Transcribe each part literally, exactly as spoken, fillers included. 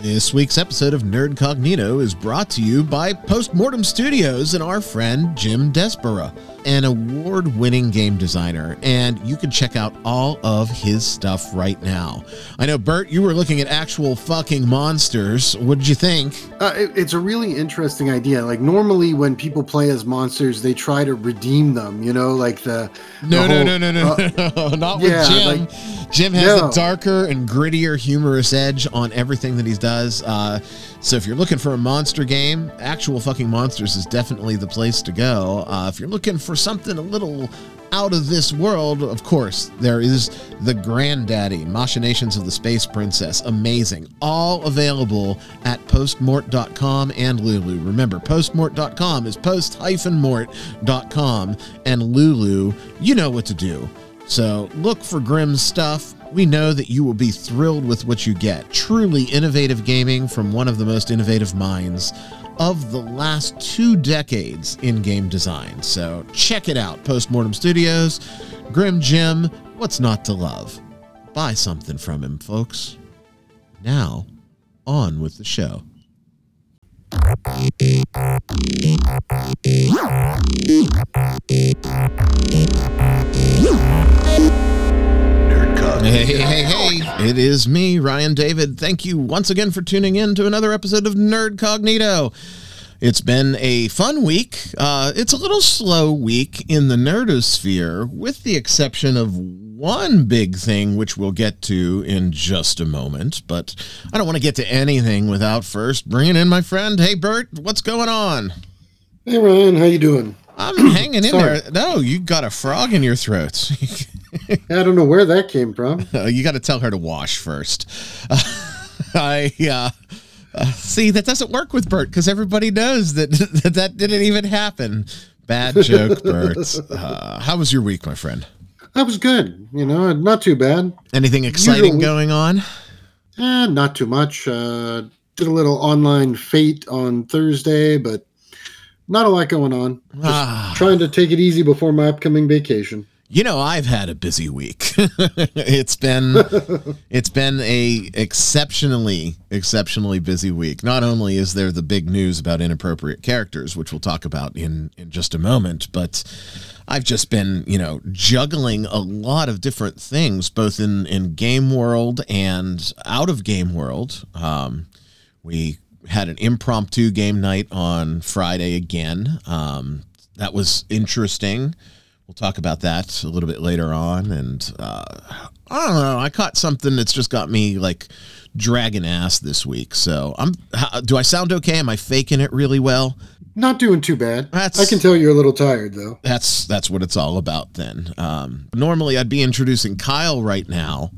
This week's episode of Nerdcognito is brought to you by Postmortem Studios and our friend Jim Despera, an award-winning game designer, and you can check out all of his stuff right now. I know, Bert, you were looking at Actual Fucking Monsters. What did you think? Uh, it, it's a really interesting idea. Like, normally when people play as monsters, they try to redeem them, you know, like the... No, the whole, no, no, no, no, uh, no, not with yeah, Jim. Like, Jim has no. a darker and grittier, humorous edge on everything that he does. Uh, so if you're looking for a monster game, Actual Fucking Monsters is definitely the place to go. Uh, if you're looking for something a little out of this world, of course, there is the Granddaddy, Machinations of the Space Princess. Amazing. All available at postmort dot com and Lulu. Remember, postmort dot com is post dash mort dot com, and Lulu, you know what to do. So look for Grimm stuff. We know that you will be thrilled with what you get. Truly innovative gaming from one of the most innovative minds of the last two decades in game design. So check it out. Postmortem Studios, Grim Jim, what's not to love? Buy something from him, folks. Now, on with the show. Hey, hey, hey, it is me, Ryan David. Thank you once again for tuning in to another episode of Nerdcognito. It's been a fun week. Uh, it's a little slow week in the nerdosphere, with the exception of one big thing, which we'll get to in just a moment. But I don't want to get to anything without first bringing in my friend. Hey, Bert, what's going on? Hey, Ryan, how you doing? I'm hanging in Sorry. there. No, you got a frog in your throat. I don't know where that came from. Uh, you got to tell her to wash first. Uh, I uh, uh, see that doesn't work with Bert because everybody knows that, that that didn't even happen. Bad joke, Bert. Uh, how was your week, my friend? I was good. You know, not too bad. Anything exciting Usually, going on? Eh, not too much. Uh, did a little online Fate on Thursday, but not a lot going on. Just ah. trying to take it easy before my upcoming vacation. You know, I've had a busy week. It's been it's been a exceptionally, exceptionally busy week. Not only is there the big news about inappropriate characters, which we'll talk about in, in just a moment, but I've just been, you know, juggling a lot of different things, both in, in game world and out of game world. Um, we had an impromptu game night on Friday again. Um, that was interesting. We'll talk about that a little bit later on. And uh, I don't know. I caught something that's just got me like dragging ass this week. So I'm. How, do I sound okay? Am I faking it really well? Not doing too bad. That's, I can tell you're a little tired, though. That's that's what it's all about then. Um, normally, I'd be introducing Kyle right now.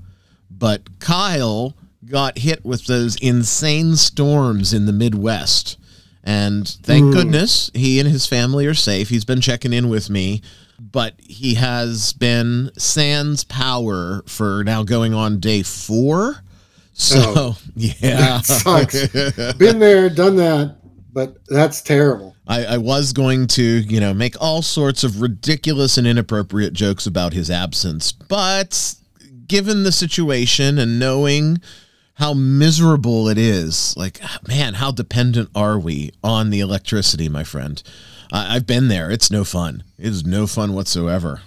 But Kyle got hit with those insane storms in the Midwest. And thank mm. goodness he and his family are safe. He's been checking in with me. But he has been sans power for now going on day four. So, oh, yeah. That sucks. Been there, done that, but that's terrible. I, I was going to, you know, make all sorts of ridiculous and inappropriate jokes about his absence. But given the situation and knowing how miserable it is, like, man, how dependent are we on the electricity, my friend? I've been there. It's no fun. It is no fun whatsoever.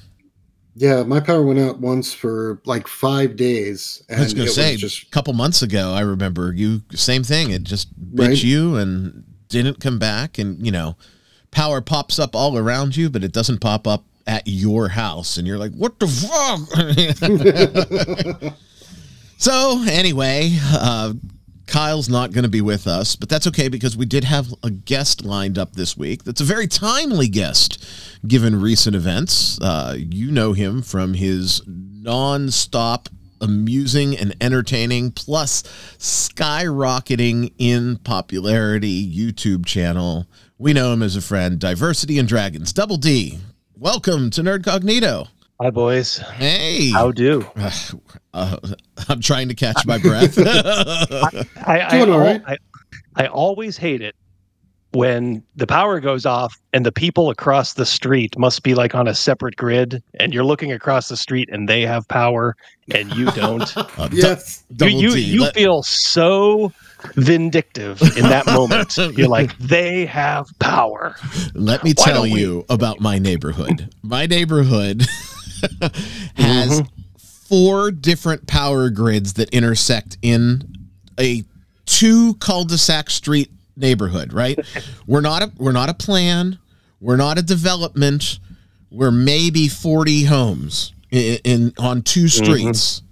Yeah, my power went out once for like five days. And I was going to say, just a couple months ago, I remember you, same thing. It just bit right? you and didn't come back. And, you know, power pops up all around you, but it doesn't pop up at your house. And you're like, what the fuck? So anyway, uh, Kyle's not going to be with us, but that's okay because we did have a guest lined up this week that's a very timely guest, given recent events. Uh, you know him from his nonstop, amusing and entertaining, plus skyrocketing in popularity YouTube channel. We know him as a friend, Diversity and Dragons, Double D. Welcome to Nerdcognito. Hi, boys. Hey. How do? Uh, uh, I'm trying to catch my breath. I, I, I, Doing all right. I, I always hate it when the power goes off and the people across the street must be like on a separate grid and you're looking across the street and they have power and you don't. uh, yes. You, you, you feel so vindictive in that moment. You're like, they have power. Let me Why tell you we? about my neighborhood. My neighborhood has mm-hmm. four different power grids that intersect in a two cul-de-sac street neighborhood, right? We're not a, we're not a plan. We're not a development. We're maybe forty homes in, in on two streets. Mm-hmm.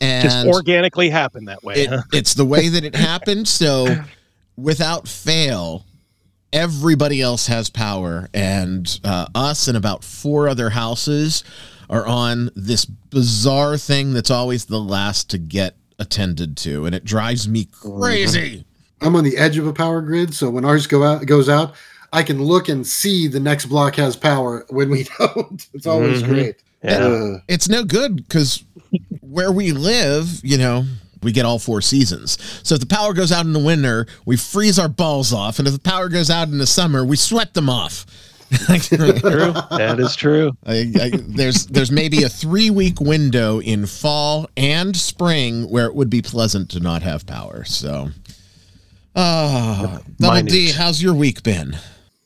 And just organically happened that way. It, huh? It's the way that it happened. So without fail, everybody else has power. And uh, us and about four other houses are on this bizarre thing that's always the last to get attended to. And it drives me crazy. I'm on the edge of a power grid. So when ours go out, goes out, I can look and see the next block has power. When we don't, it's always mm-hmm. great. Yeah. Uh, it's no good because where we live, you know, we get all four seasons. So if the power goes out in the winter, we freeze our balls off. And if the power goes out in the summer, we sweat them off. True. That is true. I, I, there's there's maybe a three-week window in fall and spring where it would be pleasant to not have power. So, uh, Double D, how's your week been?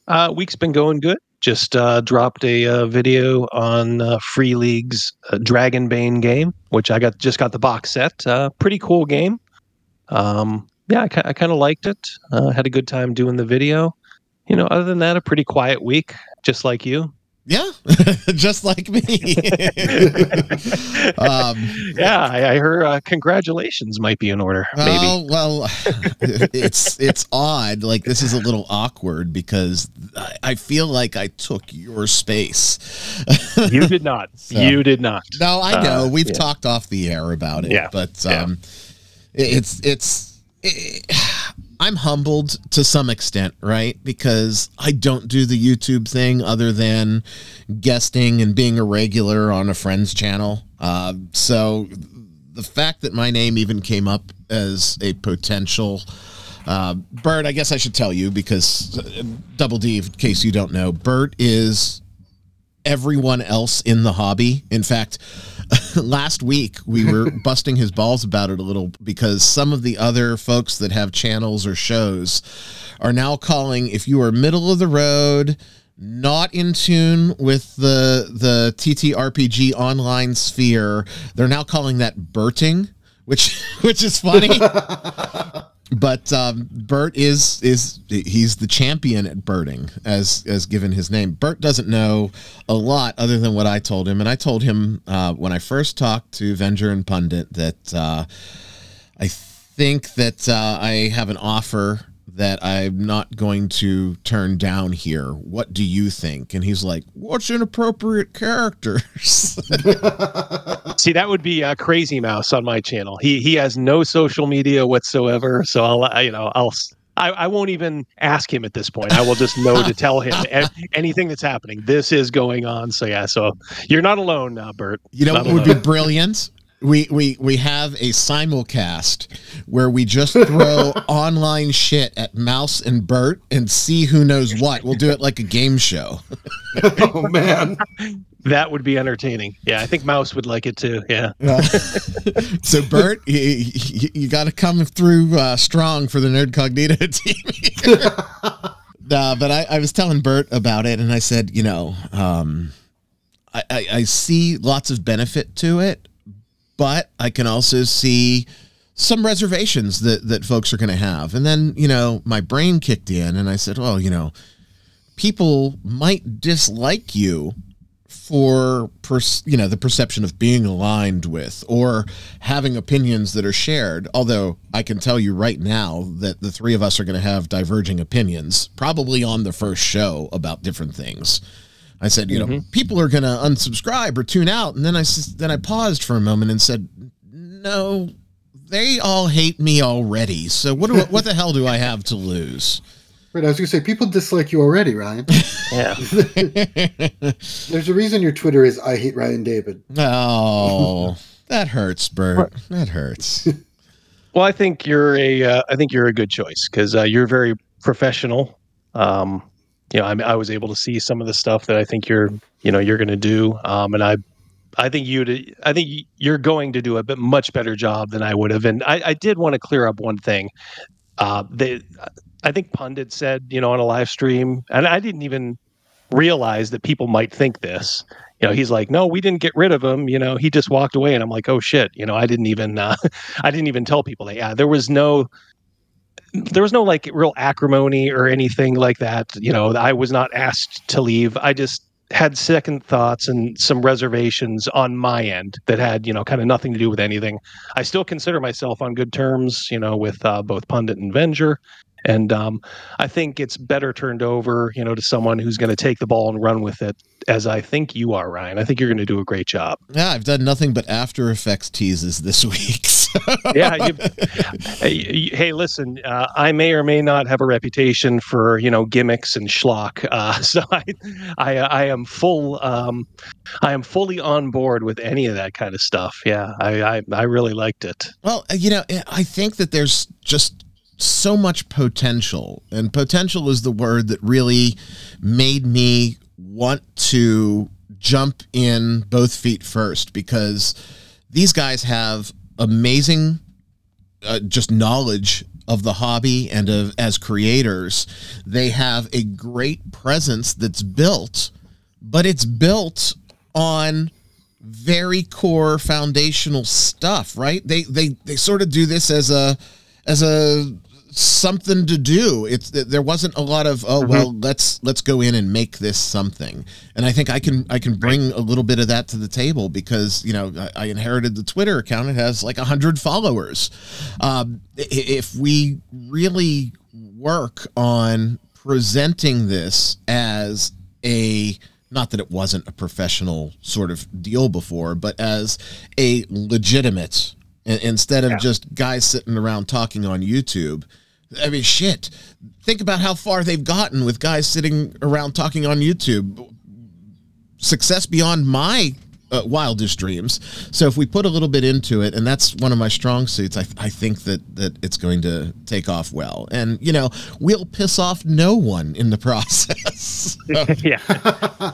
Uh, week's been going good. Just uh, dropped a uh, video on uh, Free League's uh, Dragonbane game, which I got just got the box set. Uh, pretty cool game. Um, yeah, I, I kind of liked it. Uh, had a good time doing the video. You know, other than that, a pretty quiet week, just like you. Yeah, just like me. um, yeah, I, I heard uh, congratulations might be in order. Maybe. Oh, well, it's it's odd. Like, this is a little awkward because I, I feel like I took your space. You did not. So, you did not. No, I know. Uh, We've yeah. talked off the air about it. Yeah. But um, yeah. It, it's it's it, I'm humbled to some extent, right? Because I don't do the YouTube thing other than guesting and being a regular on a friend's channel. Uh, so the fact that my name even came up as a potential, uh, Bert, I guess I should tell you because uh, Double D, in case you don't know, Bert is everyone else in the hobby. In fact, last week we were busting his balls about it a little because some of the other folks that have channels or shows are now calling, if you are middle of the road, not in tune with the the T T R P G online sphere, they're now calling that Berting, which which is funny. But um, Bert is is he's the champion at birding, as as given his name. Bert doesn't know a lot other than what I told him, and I told him uh, when I first talked to Venger and Pundit that uh, I think that uh, I have an offer that I'm not going to turn down here. What do you think? And he's like, "What's inappropriate characters?" See, that would be a Crazy Mouse on my channel. He he has no social media whatsoever, so I'll I, you know I'll I, I won't even ask him at this point. I will just know to tell him anything that's happening. This is going on. So yeah, so you're not alone, uh, Bert. You know not what alone. Would be brilliant? We, we we have a simulcast where we just throw online shit at Mouse and Bert and see who knows what. We'll do it like a game show. Oh, man. That would be entertaining. Yeah, I think Mouse would like it, too. Yeah. Uh, so, Bert, you, you, you got to come through uh, strong for the Nerdcognito team. uh, but I, I was telling Bert about it, and I said, you know, um, I, I, I see lots of benefit to it. But I can also see some reservations that, that folks are going to have. And then, you know, my brain kicked in and I said, well, you know, people might dislike you for, pers- you know, the perception of being aligned with or having opinions that are shared. Although I can tell you right now that the three of us are going to have diverging opinions, probably on the first show about different things. I said, you know, mm-hmm. people are going to unsubscribe or tune out. And then I, then I paused for a moment and said, no, they all hate me already. So what do, what the hell do I have to lose? Right. I was going to say, people dislike you already, Ryan. Yeah. There's a reason your Twitter is, I hate Ryan David. Oh, that hurts, Bert. That hurts. Well, I think you're a, uh, I think you're a good choice because uh, you're very professional. Um, You know, I, I was able to see some of the stuff that I think you're, you know, you're going to do, um, and I, I think you, I think you're going to do a bit much better job than I would have. And I, I did want to clear up one thing. Uh, they, I think Pundit said, you know, on a live stream, and I didn't even realize that people might think this. You know, he's like, no, we didn't get rid of him. You know, he just walked away, and I'm like, oh shit. You know, I didn't even, uh, I didn't even tell people that. Yeah, there was no, there was no like real acrimony or anything like that. You know, I was not asked to leave. I just had second thoughts and some reservations on my end that had, you know, kind of nothing to do with anything. I still consider myself on good terms, you know, with uh, both Pundit and Venger. And um, I think it's better turned over, you know, to someone who's going to take the ball and run with it, as I think you are, Ryan. I think you're going to do a great job. Yeah, I've done nothing but After Effects teases this week. So. Yeah. You, hey, hey, listen, uh, I may or may not have a reputation for, you know, gimmicks and schlock. Uh, so I, I, I am full, um, I am fully on board with any of that kind of stuff. Yeah, I, I, I really liked it. Well, you know, I think that there's just so much potential, and potential is the word that really made me want to jump in both feet first, because these guys have amazing uh, just knowledge of the hobby and of as creators. They have a great presence that's built, but it's built on very core foundational stuff, right? They they they sort of do this as a as a something to do. It's there wasn't a lot of oh well mm-hmm. let's let's go in and make this something, and I think I can I can bring a little bit of that to the table, because you know I, I inherited the Twitter account. It has like a hundred followers. Um, if we really work on presenting this as a, not that it wasn't a professional sort of deal before, but as a legitimate, instead of yeah. just guys sitting around talking on YouTube. I mean, shit, think about how far they've gotten with guys sitting around talking on YouTube. Success beyond my uh, wildest dreams. So if we put a little bit into it, and that's one of my strong suits, I, I think that, that it's going to take off well. And, you know, we'll piss off no one in the process. So. Yeah.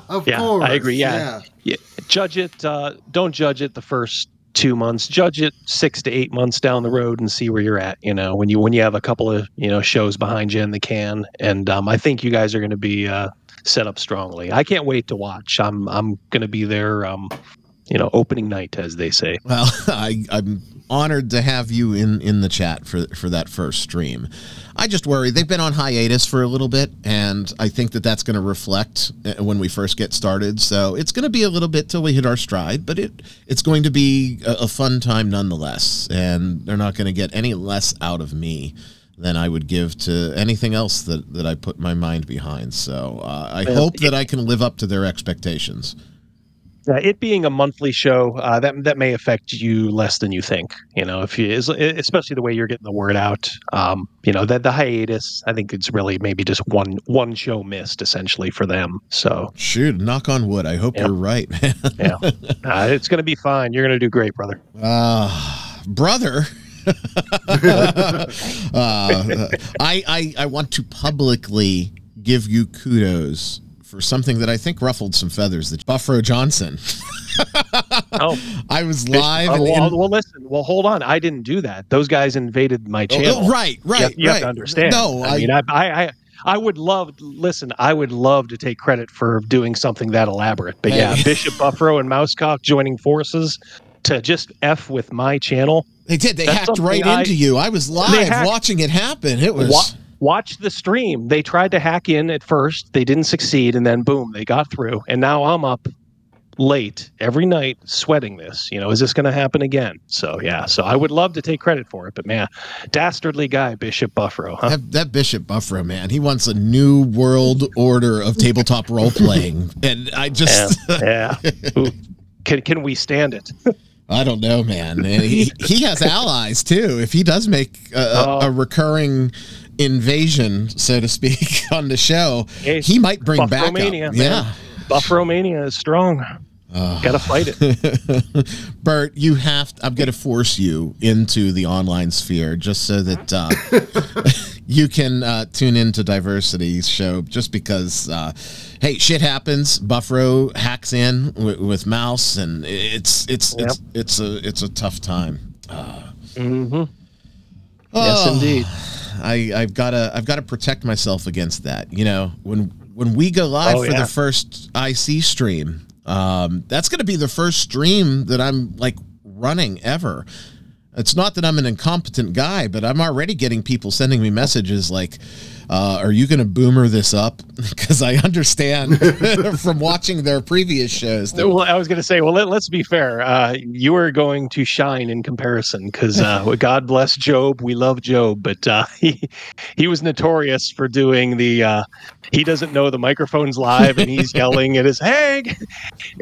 Of yeah, course. I agree. Yeah. yeah. yeah. Judge it. Uh, don't judge it the first two months, judge it six to eight months down the road and see where you're at, you know, when you when you have a couple of, you know, shows behind you in the can. And um, I think you guys are going to be uh, set up strongly. I can't wait to watch. I'm I'm going to be there, um, you know, opening night, as they say. Well, I, I'm honored to have you in, in the chat for, for that first stream. I just worry they've been on hiatus for a little bit, and I think that that's going to reflect when we first get started. So it's going to be a little bit till we hit our stride, but it it's going to be a, a fun time nonetheless, and they're not going to get any less out of me than I would give to anything else that, that I put my mind behind. So uh, I well, hope that I can live up to their expectations. Uh, it being a monthly show, uh, that that may affect you less than you think. You know, if you, especially the way you're getting the word out. Um, you know, that the hiatus, I think it's really maybe just one one show missed essentially for them. So shoot, knock on wood. I hope yeah. you're right, man. yeah, uh, it's gonna be fine. You're gonna do great, brother. Ah, uh, brother. uh, I, I I want to publicly give you kudos for something that I think ruffled some feathers, that Buffro Johnson. oh, I was live. Uh, well, in- well, listen, well, hold on. I didn't do that. Those guys invaded my channel. Oh, right, right, you have, you right. have to understand. No, I, I mean, I, I, I, I would love. Listen, I would love to take credit for doing something that elaborate. But hey. yeah, Bishop Buffro and Mousecock joining forces to just F with my channel. They did. They That's hacked right I, into you. I was live hacked, watching it happen. It was. Wa- Watch the stream. They tried to hack in at first. They didn't succeed, and then boom, they got through. And now I'm up late every night sweating this. You know, is this going to happen again? So yeah. So I would love to take credit for it, but man, dastardly guy, Bishop Buffro. Huh? That, that Bishop Buffro, man, he wants a new world order of tabletop role playing, and I just yeah. yeah. Ooh, can can we stand it? I don't know, man. He he has allies too. If he does make a, a, a recurring invasion, so to speak, on the show, hey, he might bring Buff back Romania, up. Yeah, Buff Romania is strong. Uh, Gotta fight it. Bert, you have to, I'm going to force you into the online sphere just so that uh, you can uh, tune into Diversity's show, just because, uh, hey, shit happens. Buffro hacks in w- with Mouse, and it's it's yep. it's it's a it's a tough time. Uh, mm-hmm. Yes, oh, indeed. I, I've got to I've got to protect myself against that. You know, when when we go live oh, for yeah. the first I C stream, um, that's going to be the first stream that I'm like running ever. It's not that I'm an incompetent guy, but I'm already getting people sending me messages like, uh, "Are you going to boomer this up?" Because I understand from watching their previous shows. That well, I was going to say, well, let, let's be fair. Uh, you are going to shine in comparison because uh, God bless Job. We love Job, but uh, he he was notorious for doing the. Uh, he doesn't know the microphone's live, and he's yelling at his hey.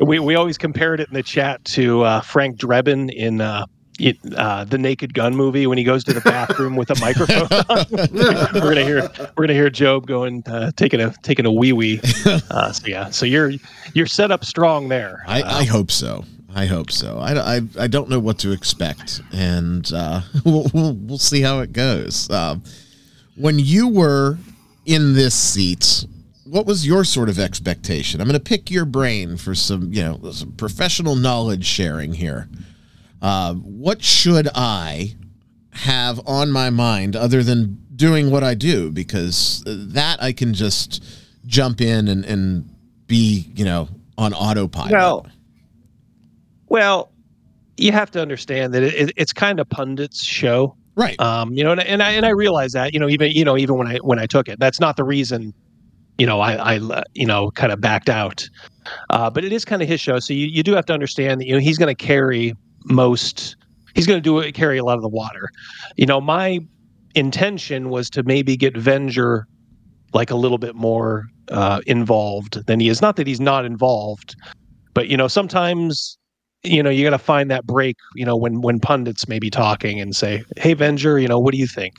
We we always compared it in the chat to uh, Frank Drebin in. Uh, It, uh, the Naked Gun movie when he goes to the bathroom with a microphone on. we're gonna hear we're gonna hear Job going uh, taking a taking a wee wee. Uh, so yeah, so you're you're set up strong there. I, uh, I hope so. I hope so. I, I, I don't know what to expect, and uh, we'll, we'll we'll see how it goes. Um, when you were in this seat, what was your sort of expectation? I'm gonna pick your brain for some you know some professional knowledge sharing here. Uh, what should I have on my mind other than doing what I do? Because that I can just jump in and, and be, you know, on autopilot. Well, well you have to understand that it, it, it's kind of Pundit's show. Right. Um, you know, and, and I, and I realize that, you know, even, you know, even when I, when I took it, that's not the reason, you know, I, I, you know, kind of backed out. Uh, but it is kind of his show. So you, you do have to understand that, you know, he's going to carry most he's going to do it carry a lot of the water. You know, my intention was to maybe get Venger like a little bit more uh involved than he is. Not that he's not involved, but you know, sometimes you know you got to find that break, you know, when when Pundit's maybe talking and say, hey Venger, you know, what do you think?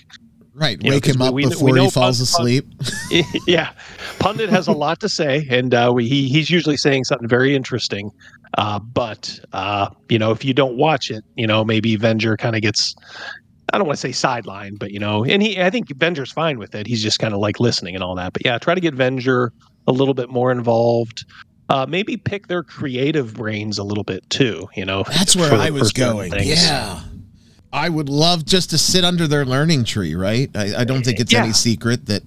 Right, you wake know, him up we, before we he falls Pundit, asleep. Yeah, Pundit has a lot to say, and uh, we, he he's usually saying something very interesting. Uh, but uh, you know, if you don't watch it, you know, maybe Venger kind of gets—I don't want to say sidelined, but you know—and he—I think Venger's fine with it. He's just kind of like listening and all that. But yeah, try to get Venger a little bit more involved. Uh, maybe pick their creative brains a little bit too. You know, that's where I was going. Yeah. I would love just to sit under their learning tree, right? I, I don't think it's yeah. any secret that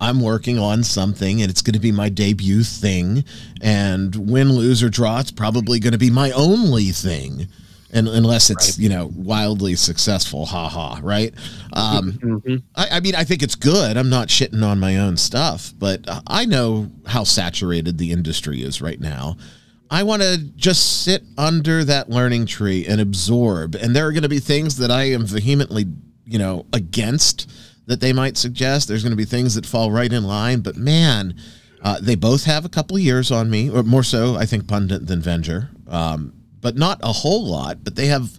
I'm working on something and it's going to be my debut thing. And win, lose, or draw, it's probably going to be my only thing. And unless it's, right. you know, wildly successful, haha, right? Um, mm-hmm. I, I mean, I think it's good. I'm not shitting on my own stuff, but I know how saturated the industry is right now. I want to just sit under that learning tree and absorb. And there are going to be things that I am vehemently, you know, against that they might suggest. There's going to be things that fall right in line. But, man, uh, they both have a couple of years on me, or more so, I think, Pundit than Venger. Um, but not a whole lot. But they have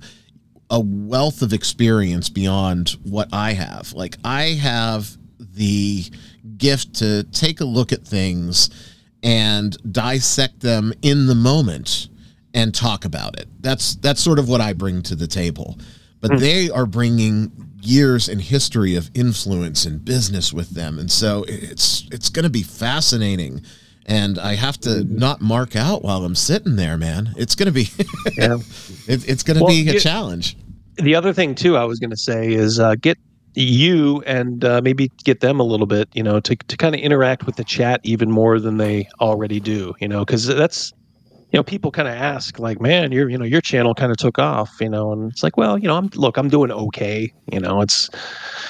a wealth of experience beyond what I have. Like, I have the gift to take a look at things and dissect them in the moment and talk about it. That's that's sort of what I bring to the table. But they are bringing years and history of influence in business with them. And so it's it's going to be fascinating. And I have to not mark out while I'm sitting there, man. It's going to be yeah. it, it's going to well, be a it, challenge. The other thing, too, I was going to say is uh, get you and uh, maybe get them a little bit, you know, to, to kind of interact with the chat even more than they already do, you know, because that's, you know, people kind of ask like, man, your, you know, your channel kind of took off, you know, and it's like, well, you know, I'm, look, I'm doing okay. You know, it's,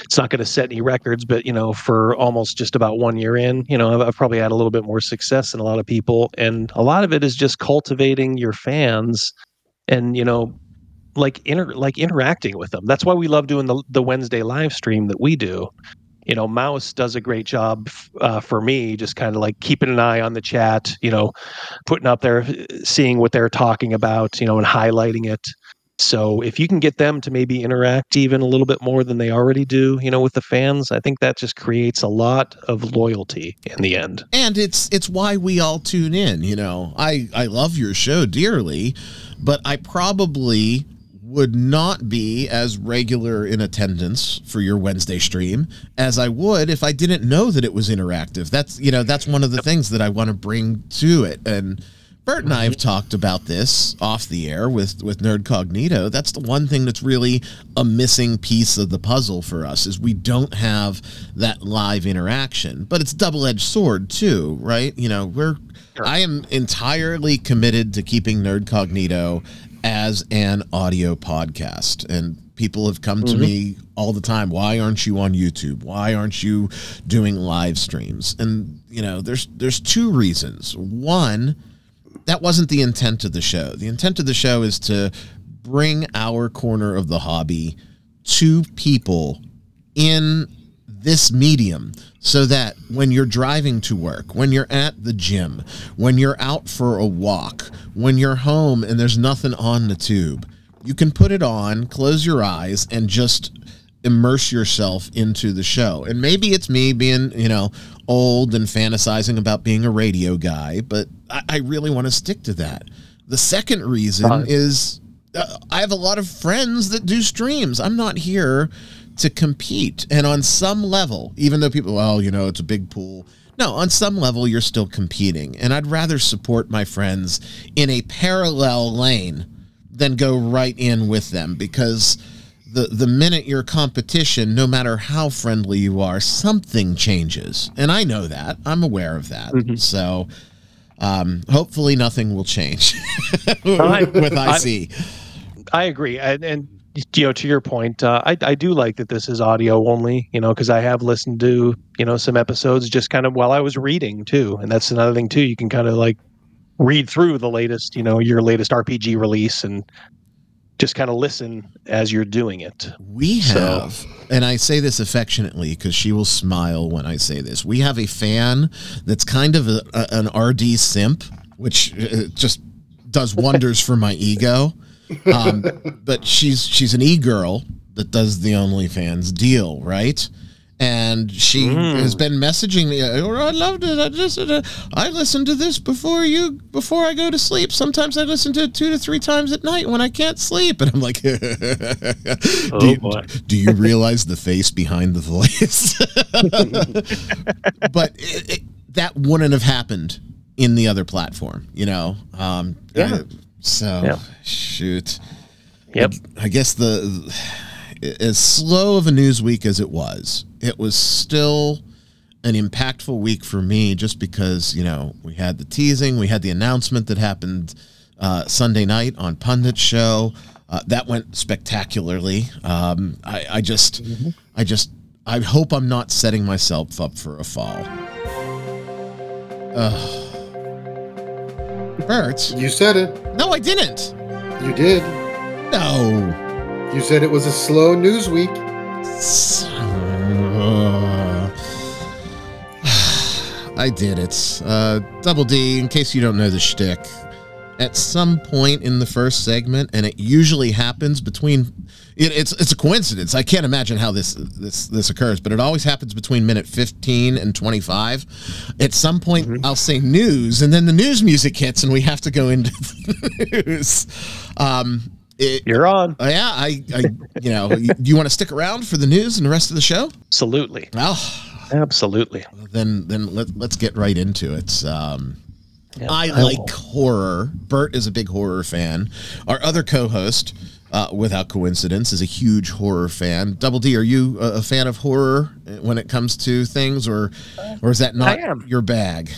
it's not going to set any records, but you know, for almost just about one year in, you know, I've, I've probably had a little bit more success than a lot of people. And a lot of it is just cultivating your fans and, you know, like inter like interacting with them. That's why we love doing the the Wednesday live stream that we do. You know, Mouse does a great job uh, for me, just kind of like keeping an eye on the chat, you know, putting up there, seeing what they're talking about, you know, and highlighting it. So if you can get them to maybe interact even a little bit more than they already do, you know, with the fans, I think that just creates a lot of loyalty in the end. And it's it's why we all tune in, you know. I, I love your show dearly, but I probably would not be as regular in attendance for your Wednesday stream as I would if I didn't know that it was interactive. That's, you know, that's one of the things that I want to bring to it. And Bert and I have talked about this off the air with, with Nerdcognito. That's the one thing that's really a missing piece of the puzzle for us, is we don't have that live interaction. But it's a double-edged sword, too, right? You know, we're sure. I am entirely committed to keeping Nerdcognito as an audio podcast, and people have come to mm-hmm. me all the time. Why aren't you on YouTube? Why aren't you doing live streams? And, you know, there's there's two reasons. One, that wasn't the intent of the show. The intent of the show is to bring our corner of the hobby to people in this medium, so that when you're driving to work, when you're at the gym, when you're out for a walk, when you're home and there's nothing on the tube, you can put it on, close your eyes, and just immerse yourself into the show. And maybe it's me being, you know, old and fantasizing about being a radio guy, but I, I really want to stick to that. The second reason uh-huh. is uh, I have a lot of friends that do streams. I'm not here to compete. And on some level, even though people, well, you know, it's a big pool. No, on some level, you're still competing. And I'd rather support my friends in a parallel lane then go right in with them, because the the minute you're competition, no matter how friendly you are, something changes. And I know that. I'm aware of that. Mm-hmm. So um, hopefully nothing will change with I C. I, I agree. And, and, you know, to your point, uh, I, I do like that this is audio only, you know, because I have listened to, you know, some episodes just kind of while I was reading, too. And that's another thing, too. You can kind of like read through the latest, you know, your latest R P G release and just kind of listen as you're doing it. We have, so. And I say this affectionately because she will smile when I say this, we have a fan that's kind of a, a, an R D simp, which uh, just does wonders for my ego. Um, but she's, she's an e-girl that does the OnlyFans deal, right? And she mm. has been messaging me, or I loved it. I just, uh, I listen to this before you, before I go to sleep. Sometimes I listen to it two to three times at night when I can't sleep. And I'm like, oh, do, you, boy. do you realize the face behind the voice? But it, it, that wouldn't have happened in the other platform, you know? Um, yeah. So yeah. shoot. Yep. I, I guess the, as slow of a news week as it was, it was still an impactful week for me, just because, you know, we had the teasing, we had the announcement that happened uh, Sunday night on Pundit show. Uh, that went spectacularly. Um, I, I just, mm-hmm. I just, I hope I'm not setting myself up for a fall. Ugh. Bert, you said it. No, I didn't. You did. No. You said it was a slow news week. Uh, I did it. Uh, Double D, in case you don't know the shtick, at some point in the first segment, and it usually happens between, it, it's it's a coincidence. I can't imagine how this, this, this occurs, but it always happens between minute fifteen and twenty-five. At some point, mm-hmm. I'll say news, and then the news music hits, and we have to go into the news. Um... It, You're on. Uh, yeah, I, I, you know, you, you want to stick around for the news and the rest of the show? Absolutely. Oh, absolutely. Then, then let, let's get right into it. Um, yeah, I, I like will. horror. Bert is a big horror fan. Our other co-host, uh, without coincidence, is a huge horror fan. Double D, are you a, a fan of horror when it comes to things, or, or is that not your bag?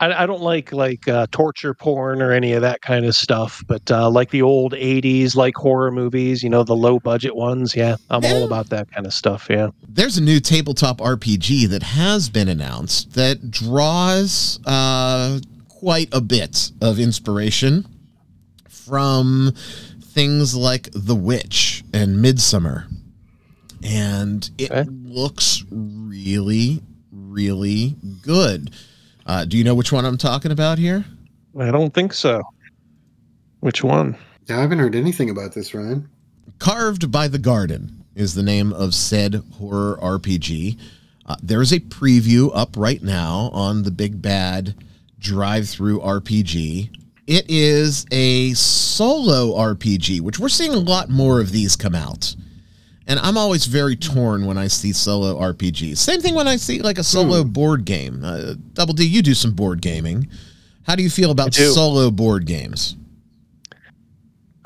I, I don't like like uh, torture porn or any of that kind of stuff, but uh, like the old eighties, like horror movies, you know, the low budget ones. Yeah, I'm yeah. all about that kind of stuff. Yeah, there's a new tabletop R P G that has been announced that draws uh, quite a bit of inspiration from things like The Witch and Midsummer, and it okay. looks really, really good. Uh, do you know which one I'm talking about here? I don't think so. Which one? Yeah, I haven't heard anything about this, Ryan. Carved by the Garden is the name of said horror R P G. Uh, there is a preview up right now on the Big Bad Drive-Thru R P G. It is a solo R P G, which we're seeing a lot more of these come out. And I'm always very torn when I see solo R P Gs. Same thing when I see like a solo hmm. board game. Uh, Double D, you do some board gaming. How do you feel about solo board games?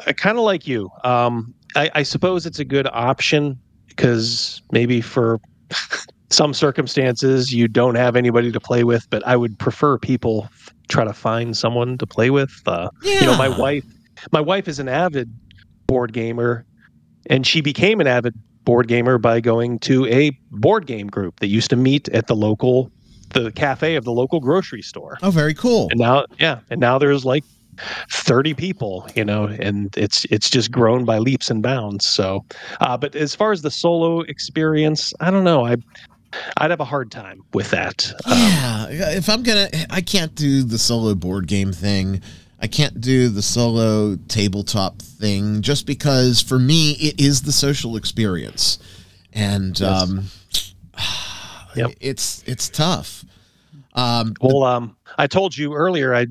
I kind of like you. Um, I, I suppose it's a good option because maybe for some circumstances you don't have anybody to play with, but I would prefer people try to find someone to play with. Uh, yeah. You know, my wife, my wife is an avid board gamer, and she became an avid board gamer by going to a board game group that used to meet at the local, the cafe of the local grocery store. Oh, very cool. And now, yeah. And now there's like thirty people, you know, and it's, it's just grown by leaps and bounds. So, uh, but as far as the solo experience, I don't know. I, I'd have a hard time with that. Yeah. Um, if I'm going to, I can't do the solo board game thing. I can't do the solo tabletop thing just because for me, it is the social experience. And, yes. um, Yep. It's it's tough. Um, well, um, I told you earlier I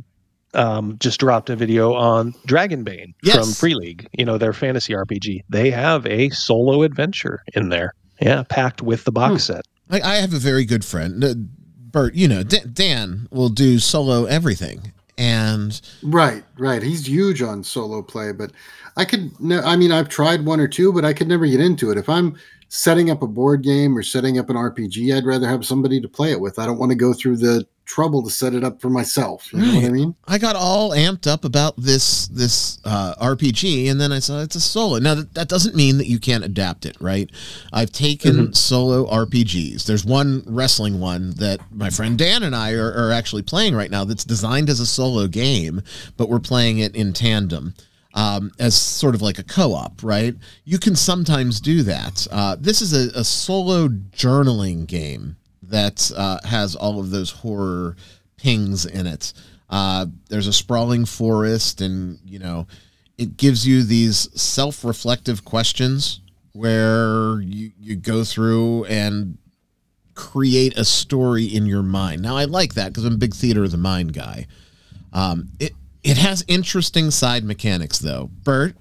um, just dropped a video on Dragonbane yes. from Free League. You know, their fantasy R P G. They have a solo adventure in there. Yeah, packed with the box hmm. set. I, I have a very good friend, Bert. You know, D- Dan will do solo everything. And right, right. He's huge on solo play, but I could. Ne- I mean, I've tried one or two, but I could never get into it. If I'm setting up a board game or setting up an R P G, I'd rather have somebody to play it with. I don't want to go through the trouble to set it up for myself. You right. know what I mean? I got all amped up about this this uh, R P G, and then I saw it's a solo. Now, that, that doesn't mean that you can't adapt it, right? I've taken mm-hmm. solo R P Gs. There's one wrestling one that my friend Dan and I are, are actually playing right now that's designed as a solo game, but we're playing it in tandem. Um, as sort of like a co-op, right? You can sometimes do that. Uh, this is a, a solo journaling game that uh, has all of those horror pings in it. Uh, there's a sprawling forest, and you know, it gives you these self-reflective questions where you, you go through and create a story in your mind. Now, I like that because I'm a big theater of the mind guy. Um, it It has interesting side mechanics, though. Bert,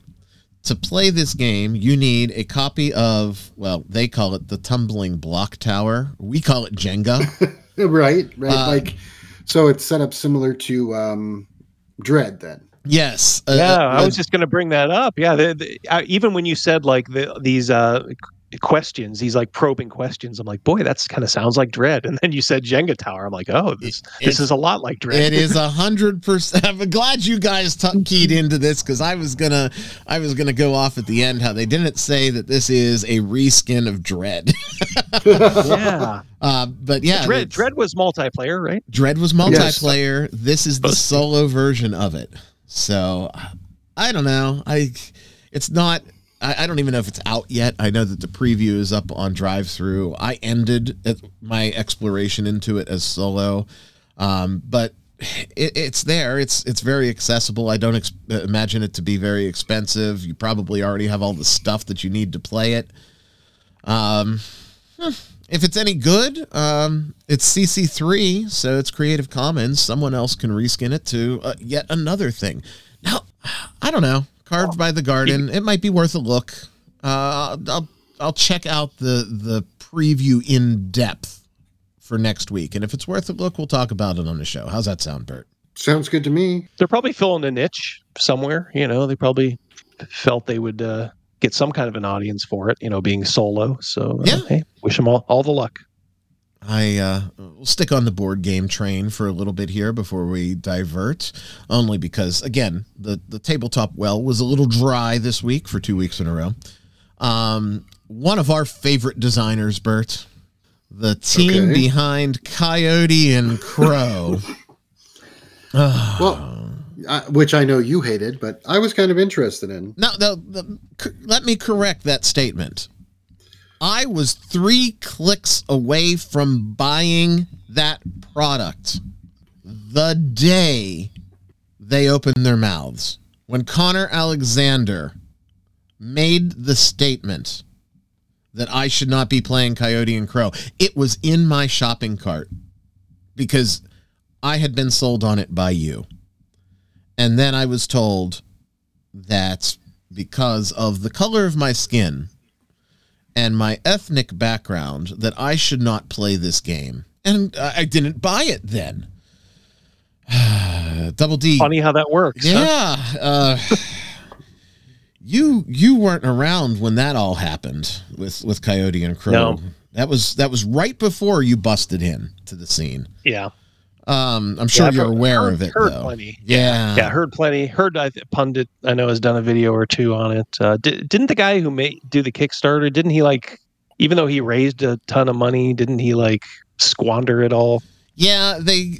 to play this game, you need a copy of, well, they call it the Tumbling Block Tower. We call it Jenga. right, right. Uh, like, so it's set up similar to um, Dread, then. Yes. Uh, yeah, uh, I was uh, just going to bring that up. Yeah, the, the, uh, even when you said, like, the, these uh, questions, these, like, probing questions, I'm like, boy, that's kind of sounds like Dread. And then you said Jenga Tower. I'm like, oh, this, it, this is a lot like Dread. It is one hundred percent. I'm glad you guys t- keyed into this because I was going to I was gonna go off at the end how they didn't say that this is a reskin of Dread. yeah. Uh, but, yeah. Dread, Dread was multiplayer, right? Dread was multiplayer. Yes. This is the solo version of it. So, I don't know. I, it's not. I, I don't even know if it's out yet. I know that the preview is up on DriveThru. I ended at my exploration into it as solo, um, but it, it's there. It's it's very accessible. I don't ex- imagine it to be very expensive. You probably already have all the stuff that you need to play it. Um, if it's any good, um, it's C C three, so it's Creative Commons. Someone else can reskin it to uh, yet another thing. Now, I don't know. Carved by the Garden, it might be worth a look. Uh, I'll I'll check out the the preview in depth for next week, and if it's worth a look, we'll talk about it on the show. How's that sound, Bert? Sounds good to me. They're probably filling a niche somewhere. You know, they probably felt they would. Uh... get some kind of an audience for it, you know, being solo. So uh, yeah. Hey, wish them all, all the luck. I uh, will stick on the board game train for a little bit here before we divert, only because, again, the, the tabletop well was a little dry this week for two weeks in a row. Um, one of our favorite designers, Bert, the team okay. behind Coyote and Crow. uh, well, I, which I know you hated, but I was kind of interested in. No, no, no, let me correct that statement. I was three clicks away from buying that product the day they opened their mouths. When Connor Alexander made the statement that I should not be playing Coyote and Crow, it was in my shopping cart because I had been sold on it by you. And then I was told that because of the color of my skin and my ethnic background that I should not play this game. And I didn't buy it then. Double D. Funny how that works. Yeah. Huh? Uh, you you weren't around when that all happened with, with Coyote and Crow. No. That was that was right before you busted in to the scene. Yeah. Um, I'm sure yeah, you're heard, aware heard, of it. Heard though. Plenty. Yeah. Yeah. Heard plenty. Heard I th- Pundit. I know has done a video or two on it. Uh, di- didn't the guy who made do the Kickstarter? Didn't he like? Even though he raised a ton of money, didn't he like squander it all? Yeah, they.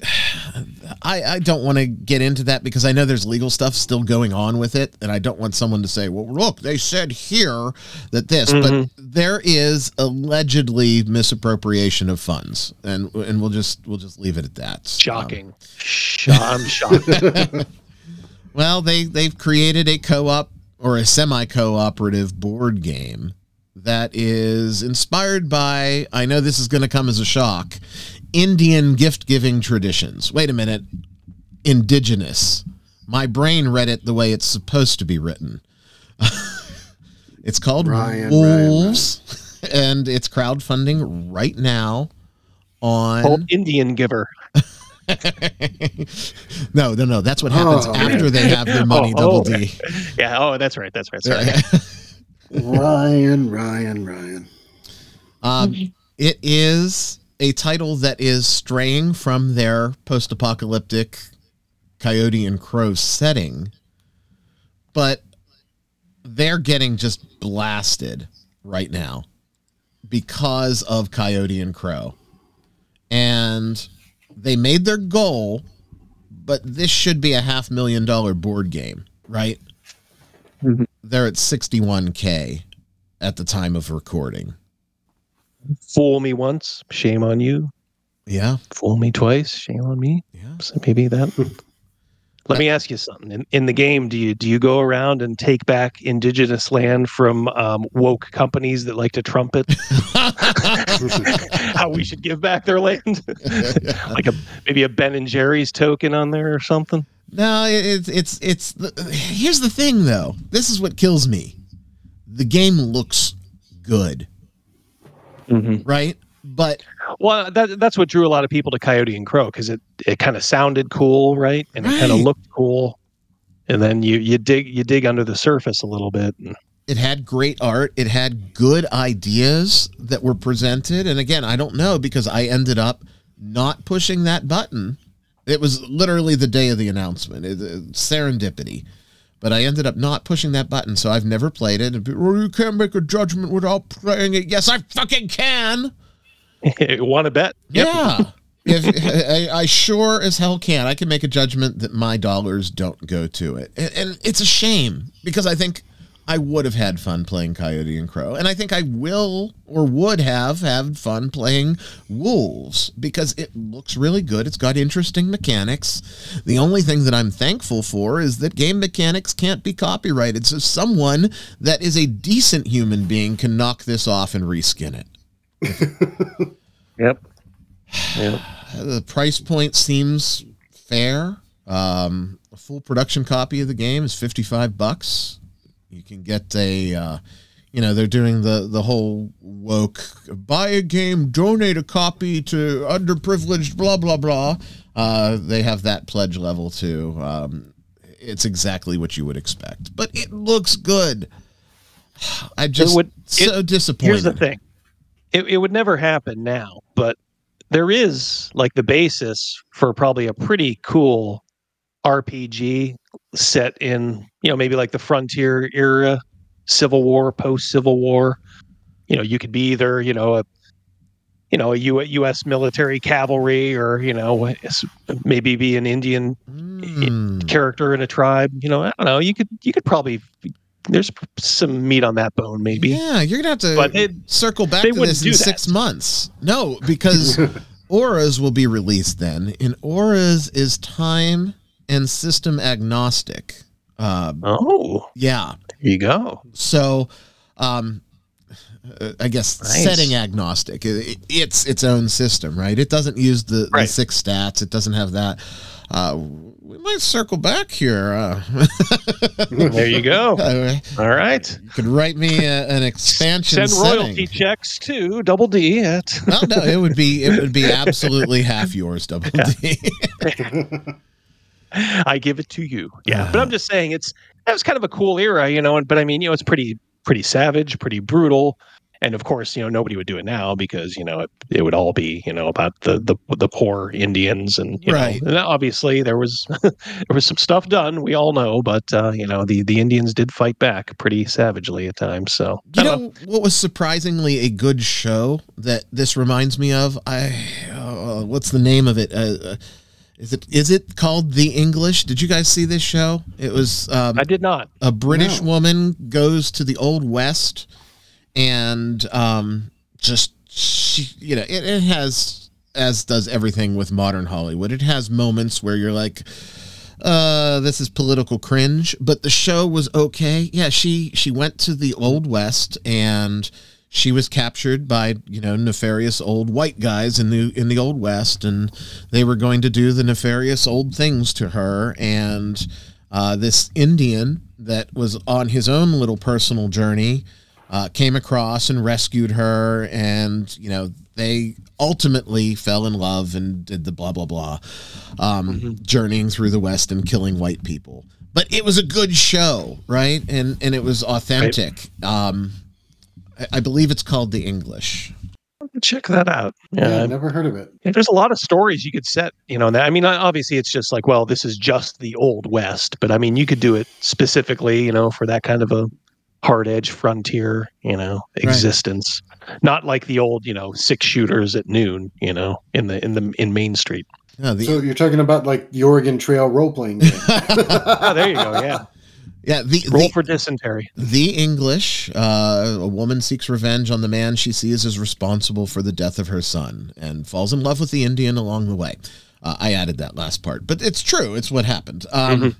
I, I don't want to get into that because I know there's legal stuff still going on with it, and I don't want someone to say, "Well, look, they said here that this," mm-hmm. but there is allegedly misappropriation of funds, and and we'll just we'll just leave it at that. Shocking! Um, Sh- I'm shocked. Well, they they've created a co-op or a semi-cooperative board game that is inspired by, I know this is going to come as a shock, Indian gift-giving traditions. Wait a minute. Indigenous. My brain read it the way it's supposed to be written. It's called Ryan, Wolves, Ryan, Ryan. And it's crowdfunding right now on... Called Indian Giver. no, no, no. That's what happens oh, after yeah. they have their money, oh, Double oh. D. Yeah, oh, that's right. That's right. Sorry. Ryan, Ryan, Ryan. Um, mm-hmm. It is a title that is straying from their post-apocalyptic Coyote and Crow setting, but they're getting just blasted right now because of Coyote and Crow. And they made their goal, but this should be a half million dollar board game, right? Mm-hmm. They're at sixty-one K at the time of recording. Fool me once, shame on you. Yeah. Fool me twice, shame on me. Yeah. So maybe that. Let me ask you something. In, in the game, do you do you go around and take back indigenous land from um, woke companies that like to trumpet how we should give back their land? Like a maybe a Ben and Jerry's token on there or something? No, it's it's it's. Here's the thing, though. This is what kills me. The game looks good, mm-hmm. right? But well, that that's what drew a lot of people to Coyote and Crow because it, it kind of sounded cool, right? And right. it kind of looked cool. And then you you dig you dig under the surface a little bit. And... It had great art. It had good ideas that were presented. And again, I don't know because I ended up not pushing that button. It was literally the day of the announcement. It, it, serendipity. But I ended up not pushing that button, so I've never played it. You can't make a judgment without playing it. Yes, I fucking can. You want to bet? Yep. Yeah. if I, I sure as hell can. I can make a judgment that my dollars don't go to it. And, and it's a shame, because I think I would have had fun playing Coyote and Crow. And I think I will or would have had fun playing Wolves because it looks really good. It's got interesting mechanics. The only thing that I'm thankful for is that game mechanics can't be copyrighted. So someone that is a decent human being can knock this off and reskin it. Yep. Yep. The price point seems fair. Um, a full production copy of the game is fifty-five bucks. You can get a, uh, you know, they're doing the, the whole woke, buy a game, donate a copy to underprivileged, blah, blah, blah. Uh, they have that pledge level, too. Um, it's exactly what you would expect. But it looks good. I just, it would, so it, disappointed. Here's the thing. It, it would never happen now, but there is, like, the basis for probably a pretty cool R P G set in, you know, maybe like the frontier era, Civil War, post-Civil War. You know, you could be either, you know, a, you know, a U S military cavalry, or, you know, maybe be an Indian mm. character in a tribe. You know, I don't know. You could, you could probably, there's some meat on that bone, maybe. Yeah, you're going to have to it, circle back to this in that. six months. No, because Auras will be released then. And Auras is time and system agnostic. Uh, oh, yeah. There you go. So, um, I guess nice. setting agnostic. It, it, it's its own system, right? It doesn't use the, right. the six stats. It doesn't have that. Uh, we might circle back here. Uh, there you go. All right. You could write me a, an expansion. Send royalty setting. checks to Double D. At- well, no, it would be it would be absolutely half yours, Double D. I give it to you. Yeah. Uh, but I'm just saying it's that was kind of a cool era, you know, and but I mean, you know, it's pretty pretty savage, pretty brutal. And of course, you know, nobody would do it now because, you know, it, it would all be, you know, about the the, the poor Indians. And, you right. know, and obviously there was there was some stuff done. We all know. But, uh, you know, the, the Indians did fight back pretty savagely at times. So, you know, know what was surprisingly a good show that this reminds me of? I uh, what's the name of it? Uh, uh, Is it is it called The English? Did you guys see this show? It was. Um, I did not. A British no. woman goes to the Old West, and um, just she, you know, it, it has, as does everything with modern Hollywood, it has moments where you're like, uh, this is political cringe. But the show was okay. Yeah, she she went to the Old West and she was captured by, you know, nefarious old white guys in the in the Old West, and they were going to do the nefarious old things to her. And uh, this Indian that was on his own little personal journey uh, came across and rescued her. And, you know, they ultimately fell in love and did the blah, blah, blah, um, mm-hmm. journeying through the West and killing white people. But it was a good show, right? And, and it was authentic. Right. Um I believe it's called The English. Check that out. Yeah, yeah, I've never heard of it. There's a lot of stories you could set, you know, that, I mean, obviously it's just like, well, this is just the Old West, but I mean, you could do it specifically, you know, for that kind of a hard edge frontier, you know, existence, right. Not like the old, you know, six shooters at noon, you know, in the, in the, in Main Street. Oh, the, so you're talking about like the Oregon Trail role playing game. Oh, there you go. Yeah. Yeah, the, roll the, for dysentery. The English, uh, a woman seeks revenge on the man she sees as responsible for the death of her son and falls in love with the Indian along the way. Uh, I added that last part, but it's true. It's what happened. Um, mm-hmm.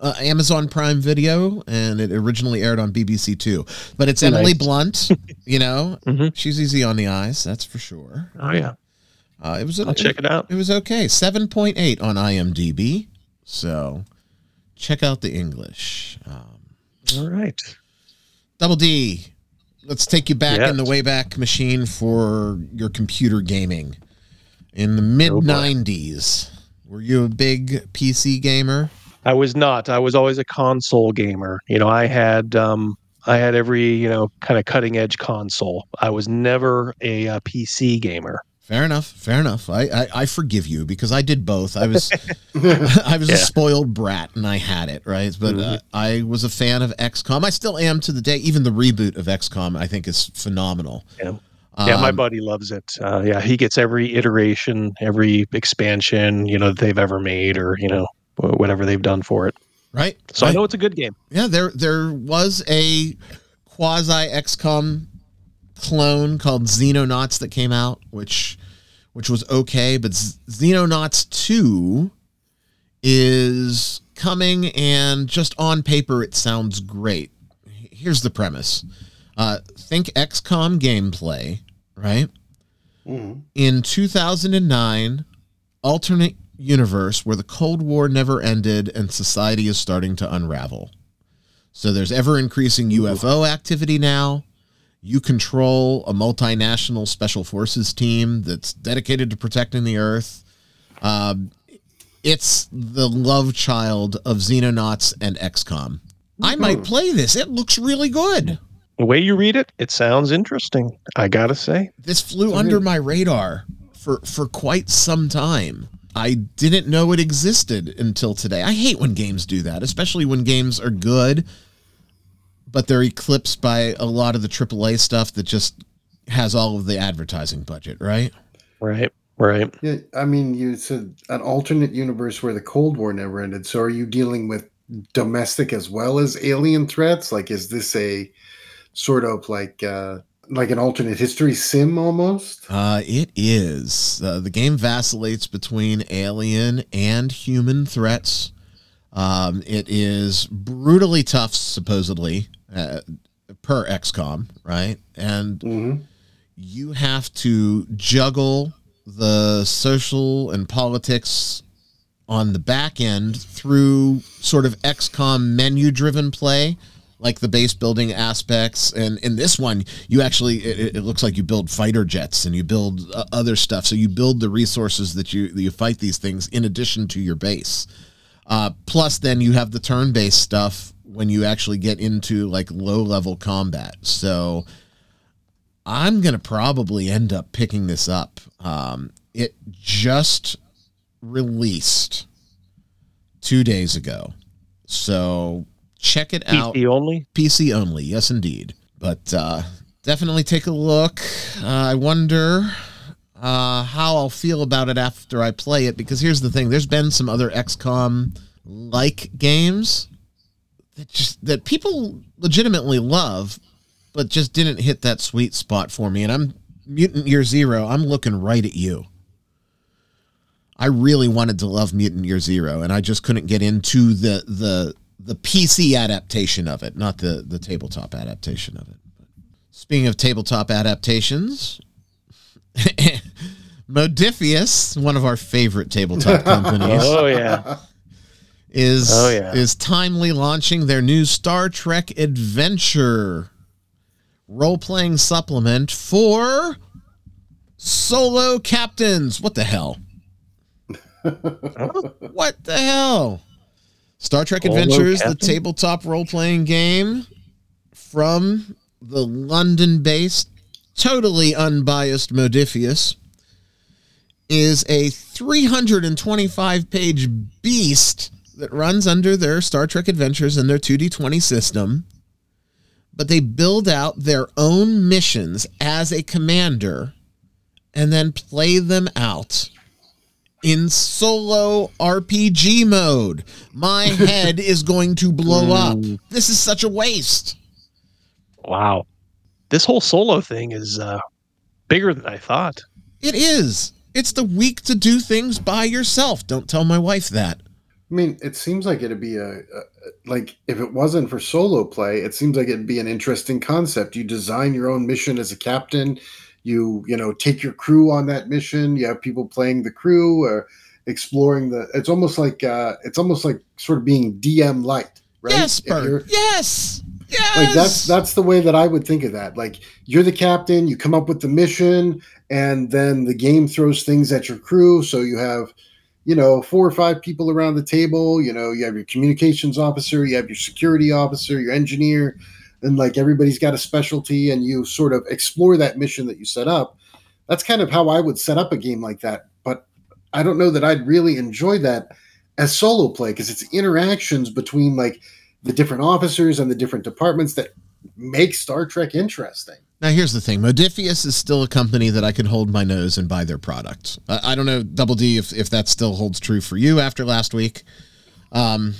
uh, Amazon Prime Video, and it originally aired on B B C Two, but it's nice. Emily Blunt. You know, mm-hmm. she's easy on the eyes, that's for sure. Oh, yeah. Uh, it was. I'll it, check it out. It was okay. seven point eight on I M D B, so... Check out The English. Um, All right. Double D, let's take you back yes. in the Wayback Machine for your computer gaming. In the mid nineties, oh, were you a big P C gamer? I was not. I was always a console gamer. You know, I had um, I had every, you know, kind of cutting-edge console. I was never a, a P C gamer. Fair enough. Fair enough. I, I, I forgive you because I did both. I was I was yeah. a spoiled brat and I had it, right? But mm-hmm. uh, I was a fan of X COM. I still am to the day. Even the reboot of X COM I think is phenomenal. Yeah, um, yeah my buddy loves it. Uh, yeah, he gets every iteration, every expansion, you know, that they've ever made or, you know, whatever they've done for it. Right. So right. I know it's a good game. Yeah, there there was a quasi-X COM clone called Xenonauts that came out, which which was okay, but Xenonauts two is coming, and just on paper it sounds great. Here's the premise. Uh, think X COM gameplay, right? Mm. In two thousand nine, alternate universe where the Cold War never ended and society is starting to unravel. So there's ever-increasing U F O activity now. You control a multinational special forces team that's dedicated to protecting the Earth. Um, it's the love child of Xenonauts and X COM. I might play this. It looks really good. The way you read it, it sounds interesting, I gotta say. This flew so, under yeah. my radar for, for quite some time. I didn't know it existed until today. I hate when games do that, especially when games are good, but they're eclipsed by a lot of the triple A stuff that just has all of the advertising budget, right? Right, right. Yeah, I mean, you said an alternate universe where the Cold War never ended. So are you dealing with domestic as well as alien threats? Like, is this a sort of like uh, like an alternate history sim almost? Uh, it is. Uh, the game vacillates between alien and human threats. Um, it is brutally tough, supposedly, uh, per X COM, right? And mm-hmm. you have to juggle the social and politics on the back end through sort of X COM menu-driven play, like the base-building aspects. And in this one, you actually, it, it looks like you build fighter jets and you build uh, other stuff. So you build the resources that you, that you fight these things in addition to your base. Uh, plus, then you have the turn-based stuff when you actually get into like low-level combat. So I'm going to probably end up picking this up. Um, it just released two days ago. So check it out. P C only? P C only, yes indeed. But uh, definitely take a look. Uh, I wonder uh, how I'll feel about it after I play it, because here's the thing. There's been some other X COM-like games that just that people legitimately love, but just didn't hit that sweet spot for me. And I'm Mutant Year Zero. I'm looking right at you. I really wanted to love Mutant Year Zero, and I just couldn't get into the the the P C adaptation of it, not the, the tabletop adaptation of it. Speaking of tabletop adaptations, Modiphius, one of our favorite tabletop companies, oh yeah, is oh, yeah. is timely launching their new Star Trek Adventure role-playing supplement for solo captains. What the hell? What the hell? Star Trek Adventures, the tabletop role-playing game from the London-based, totally unbiased Modiphius, is a three hundred twenty-five page beast that runs under their Star Trek Adventures and their two D twenty system, but they build out their own missions as a commander and then play them out in solo R P G mode. My head is going to blow up. This is such a waste. Wow. This whole solo thing is uh, bigger than I thought. It is. It's the week to do things by yourself. Don't tell my wife that. I mean, it seems like it'd be a, a like if it wasn't for solo play, it seems like it'd be an interesting concept. You design your own mission as a captain. You, you know, take your crew on that mission. You have people playing the crew or exploring the. It's almost like uh, it's almost like sort of being D M light, right? Yes, Bert. Yes, yes. Like that's that's the way that I would think of that. Like you're the captain. You come up with the mission, and then the game throws things at your crew. So you have, you know, four or five people around the table. You know, you have your communications officer, you have your security officer, your engineer. And like everybody's got a specialty, and you sort of explore that mission that you set up. That's kind of how I would set up a game like that. But I don't know that I'd really enjoy that as solo play, because it's interactions between like the different officers and the different departments that make Star Trek interesting. Now, here's the thing. Modiphius is still a company that I can hold my nose and buy their product. Uh, I don't know, Double D, if, if that still holds true for you after last week. Um,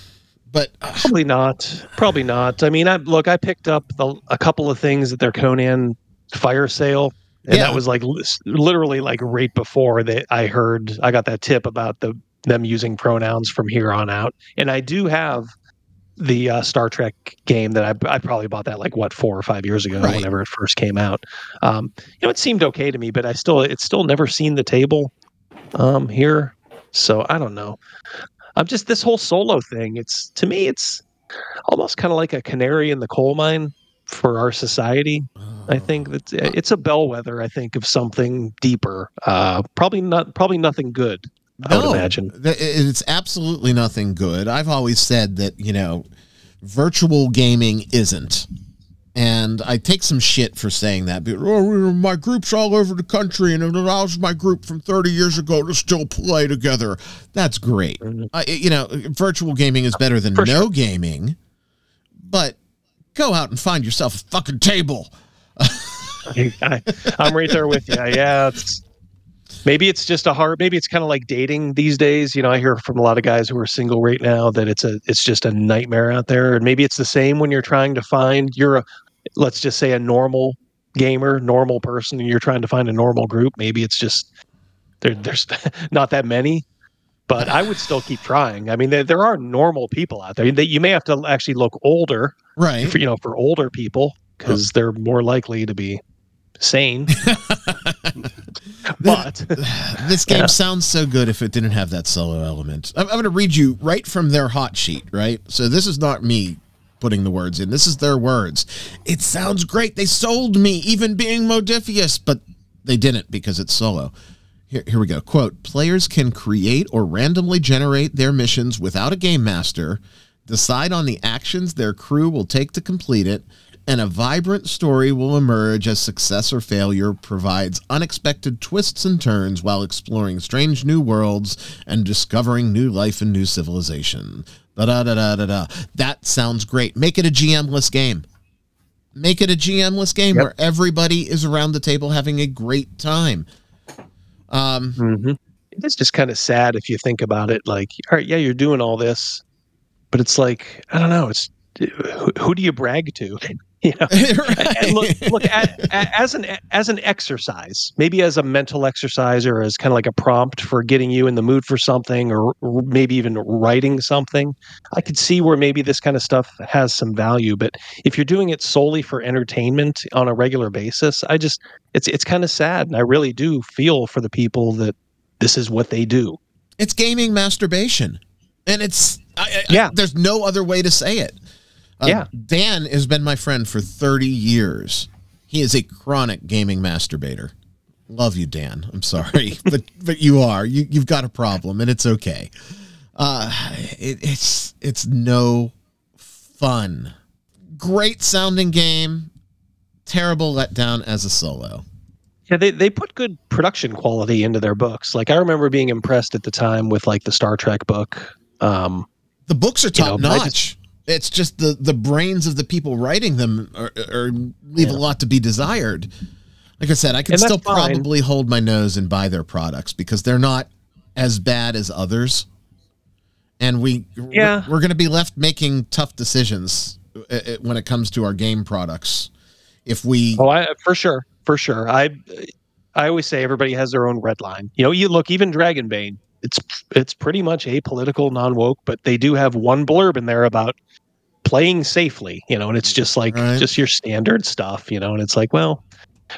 But uh, probably not. Probably not. I mean, I look, I picked up the, a couple of things at their Conan fire sale, and yeah. that was like li- literally like right before that I heard I got that tip about the them using pronouns from here on out. And I do have the uh, Star Trek game that I, I probably bought that like what four or five years ago, right. whenever it first came out. Um, you know, it seemed okay to me, but I still it's still never seen the table um, here, so I don't know. I'm just this whole solo thing. It's to me, it's almost kind of like a canary in the coal mine for our society. Oh. I think that it's a bellwether. I think of something deeper. Uh, probably not. Probably nothing good. No, I would imagine it's absolutely nothing good. I've always said that, you know, virtual gaming isn't, and I take some shit for saying that. But, oh, my group's all over the country, and it allows my group from thirty years ago to still play together. That's great. Uh, you know, virtual gaming is better than for no sure. gaming, but go out and find yourself a fucking table. I, I'm right there with you. Yeah, it's, maybe it's just a hard, maybe it's kind of like dating these days. You know, I hear from a lot of guys who are single right now that it's a it's just a nightmare out there. And maybe it's the same when you're trying to find your, let's just say a normal gamer, normal person, and you're trying to find a normal group. Maybe it's just there, there's not that many, but I would still keep trying. I mean, there, there are normal people out there. That you may have to actually look older, right? For, you know, for older people, because they're more likely to be sane. But this game yeah. sounds so good if it didn't have that solo element. I'm, I'm going to read you right from their hot sheet, right? So this is not me putting the words in. This is their words. It sounds great. They sold me, even being Modiphius, but they didn't because it's solo. Here, here we go. Quote, players can create or randomly generate their missions without a game master, decide on the actions their crew will take to complete it, and a vibrant story will emerge as success or failure provides unexpected twists and turns while exploring strange new worlds and discovering new life and new civilization. Da-da-da-da-da-da. That sounds great. Make it a G M-less game. Make it a G M-less game yep. where everybody is around the table having a great time. Um, mm-hmm. It's just kind of sad if you think about it. Like, all right, yeah, you're doing all this, but it's like, I don't know, it's who, who do you brag to? You know, right. and look, look at, as an as an exercise, maybe as a mental exercise, or as kind of like a prompt for getting you in the mood for something, or, or maybe even writing something. I could see where maybe this kind of stuff has some value, but if you're doing it solely for entertainment on a regular basis, I just it's it's kind of sad, and I really do feel for the people that this is what they do. It's gaming masturbation, and it's I, I, yeah. I, there's no other way to say it. Uh, yeah. Dan has been my friend for thirty years. He is a chronic gaming masturbator. Love you, Dan. I'm sorry, but but you are. You you've got a problem, and it's okay. Uh it, it's it's no fun. Great sounding game, terrible letdown as a solo. Yeah, they, they put good production quality into their books. Like, I remember being impressed at the time with like the Star Trek book. Um, the books are top you know, notch. It's just the, the brains of the people writing them are, are leave yeah. a lot to be desired. Like I said, I can still fine. probably hold my nose and buy their products because they're not as bad as others. And we, yeah. we're, we're going to be left making tough decisions when it comes to our game products. If we, Oh, I, for sure. For sure. I, I always say everybody has their own red line. You know, you look, even Dragonbane, it's, it's pretty much apolitical, non-woke, but they do have one blurb in there about playing safely, you know, and it's just like right. just your standard stuff, you know, and it's like, well,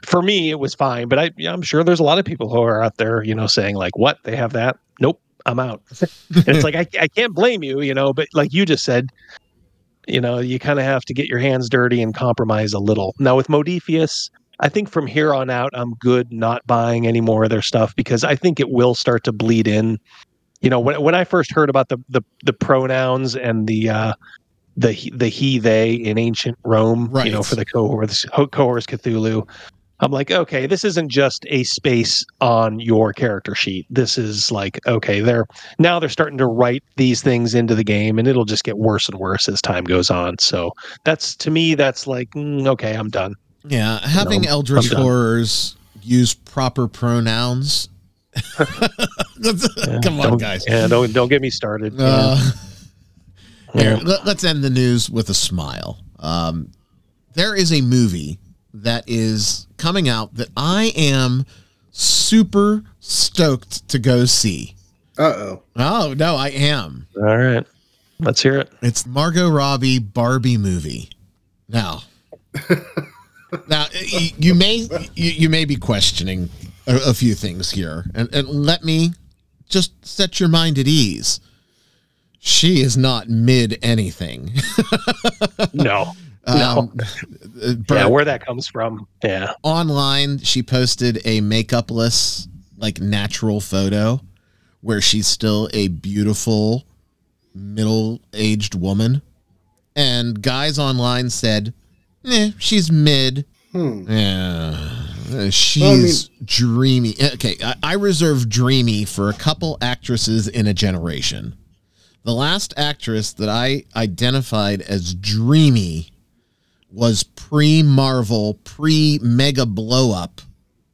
for me, it was fine, but I, yeah, I'm sure there's a lot of people who are out there, you know, saying like, what, they have that? Nope, I'm out. And it's like, I, I can't blame you, you know, but like you just said, you know, you kind of have to get your hands dirty and compromise a little. Now with Modiphius, I think from here on out, I'm good not buying any more of their stuff because I think it will start to bleed in. You know, when when I first heard about the the, the pronouns and the, uh, the the he they in ancient Rome, right. you know, for the cohorts, cohorts Cthulhu. I'm like, okay, this isn't just a space on your character sheet. This is like, okay, they're now they're starting to write these things into the game, and it'll just get worse and worse as time goes on. So that's to me, that's like, mm, okay, I'm done. Yeah, having you know, Eldritch Horrors use proper pronouns. yeah, Come on, guys. Yeah, don't don't get me started. Uh, yeah. Here, let's end the news with a smile. Um, there is a movie that is coming out that I am super stoked to go see. Uh-oh. Oh, no, I am. All right. Let's hear it. It's Margot Robbie Barbie movie. Now, now you, you may you, you may be questioning a, a few things here, and, and let me just set your mind at ease. She is not mid anything. no, no. Um, yeah, where that comes from. Yeah. Online, she posted a makeupless, like natural photo where she's still a beautiful middle-aged woman. And guys online said, eh, she's mid. Hmm. Yeah. She's well, I mean- dreamy. Okay, I, I reserve dreamy for a couple actresses in a generation. The last actress that I identified as dreamy was pre-Marvel, pre-mega blow-up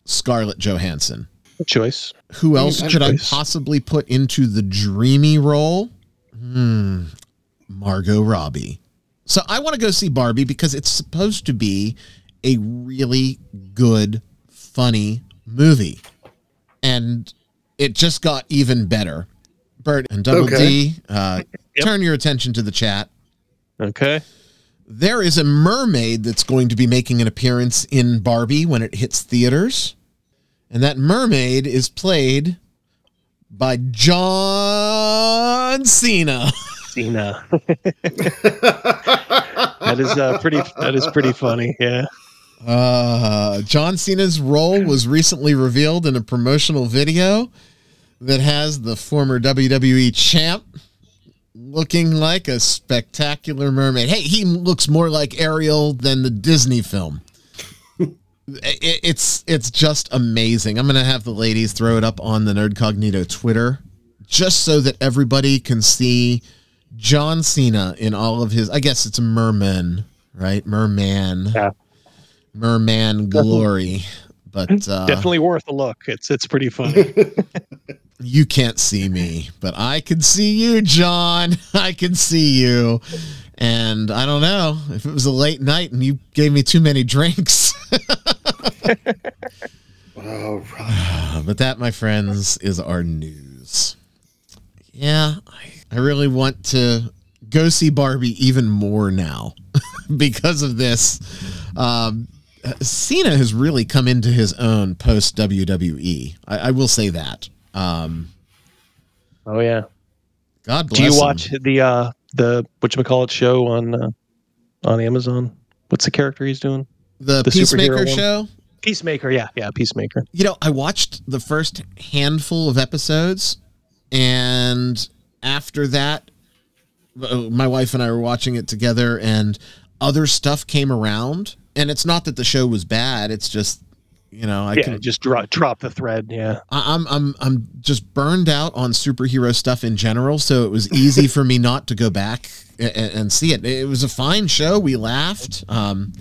Scarlett Johansson. Good choice. Who else Good could choice. I possibly put into the dreamy role? Hmm. Margot Robbie. So I want to go see Barbie because it's supposed to be a really good, funny movie. And it just got even better. Bert and Double okay. D, uh, yep. turn your attention to the chat. Okay. There is a mermaid that's going to be making an appearance in Barbie when it hits theaters. And that mermaid is played by John Cena. Cena. that is uh, pretty, that is pretty funny. Yeah. Uh, John Cena's role was recently revealed in a promotional video that has the former W W E champ looking like a spectacular mermaid. Hey, he looks more like Ariel than the Disney film. it, it's it's just amazing. I'm going to have the ladies throw it up on the Nerdcognito Twitter just so that everybody can see John Cena in all of his, I guess it's a merman, right? Merman. Yeah. Merman glory. But uh, definitely worth a look. It's it's pretty funny. You can't see me, but I can see you, John. I can see you. And I don't know if it was a late night and you gave me too many drinks. Wow, but that, my friends, is our news. Yeah, I, I really want to go see Barbie even more now because of this. Um, Cena has really come into his own post W W E. I, I will say that. Um, oh yeah. God bless. Do you watch him. the uh, the whatchamacallit show on uh, on Amazon? What's the character he's doing? The, the Peacemaker show. Peacemaker, yeah, yeah, Peacemaker. You know, I watched the first handful of episodes, and after that, my wife and I were watching it together, and other stuff came around. And it's not that the show was bad. It's just, you know, I yeah, can just drop, drop the thread. Yeah, I, I'm I'm I'm just burned out on superhero stuff in general. So it was easy for me not to go back and, and see it. It was a fine show. We laughed. Um,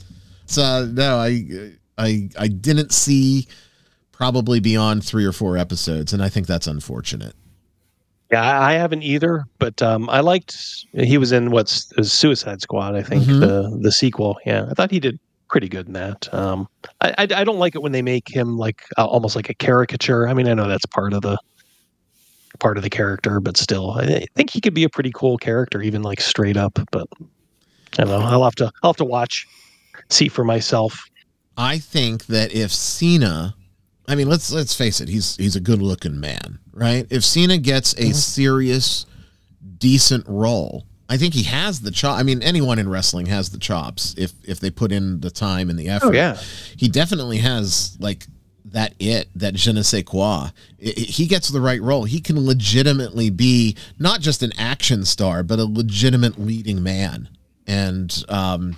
so no, I I I didn't see probably beyond three or four episodes, and I think that's unfortunate. Yeah, I haven't either, but um, I liked he was in what's Suicide Squad. I think mm-hmm. the the sequel. Yeah, I thought he did pretty good in that. Um, I, I I don't like it when they make him like uh, almost like a caricature. I mean, I know that's part of the part of the character, but still, I think he could be a pretty cool character, even like straight up. But I don't know. I'll have to I'll have to watch, see for myself. I think that if Cena, I mean, let's let's face it, he's he's a good looking man, right? If Cena gets a serious, decent role. I think he has the chop. I mean, anyone in wrestling has the chops if if they put in the time and the effort. Oh, yeah. He definitely has, like, that it, that je ne sais quoi. It, it, he gets the right role. He can legitimately be not just an action star, but a legitimate leading man. And um,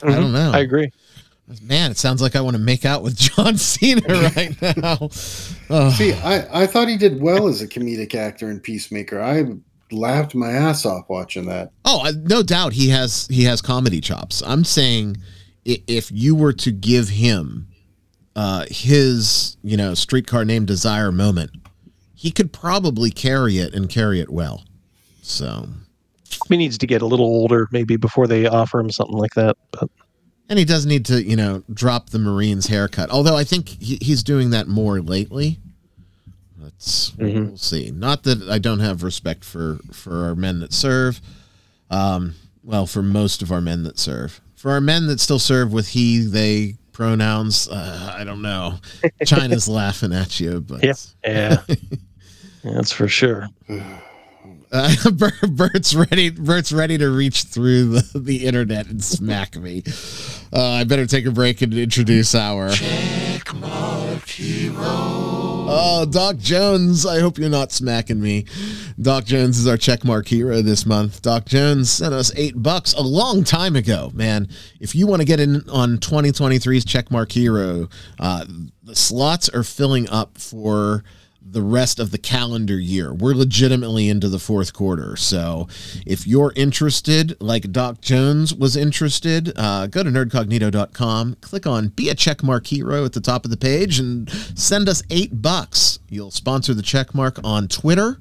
mm-hmm. I don't know. I agree. Man, it sounds like I want to make out with John Cena right now. Oh. See, I, I thought he did well as a comedic actor in Peacemaker. I laughed my ass off watching that. Oh, no doubt he has he has comedy chops. I'm saying if you were to give him uh, his, you know, Streetcar Named Desire moment, he could probably carry it and carry it well. So he needs to get a little older maybe before they offer him something like that. But. And he does need to, you know, drop the Marine's haircut. Although I think he, he's doing that more lately. Let's mm-hmm. we'll see. Not that I don't have respect for, for our men that serve. Um, well, for most of our men that serve. For our men that still serve with he, they pronouns, uh, I don't know. China's laughing at you. But yeah, yeah. That's for sure. Uh, Bert's ready. Bert's ready to reach through the, the internet and smack me. Uh, I better take a break and introduce our Checkmark Hero. Oh, Doc Jones, I hope you're not smacking me. Doc Jones is our Checkmark Hero this month. Doc Jones sent us eight bucks a long time ago, man. If you want to get in on twenty twenty-three's Checkmark Hero, uh, the slots are filling up for the rest of the calendar year. We're legitimately into the fourth quarter. So if you're interested, like Doc Jones was interested, uh, go to nerdcognito dot com, click on Be a Checkmark Hero at the top of the page and send us eight bucks. You'll sponsor the checkmark on Twitter.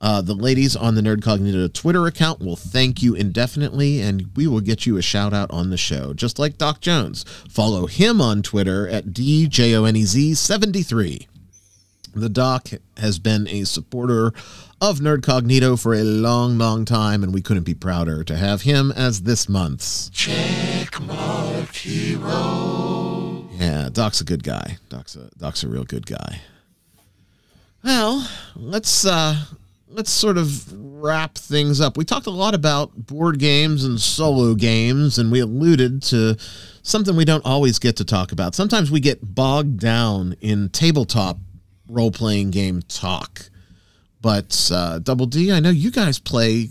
Uh, the ladies on the Nerdcognito Twitter account will thank you indefinitely, and we will get you a shout-out on the show, just like Doc Jones. Follow him on Twitter at D J O N E Z seventy-three. The Doc has been a supporter of Nerdcognito for a long, long time, and we couldn't be prouder to have him as this month's Checkmark Hero. Yeah, Doc's a good guy. Doc's a Doc's a real good guy. Well, let's uh, let's sort of wrap things up, we talked a lot about board games and solo games, and we alluded to something we don't always get to talk about. Sometimes we get bogged down in tabletop role-playing game talk. But uh, Double D, I know you guys play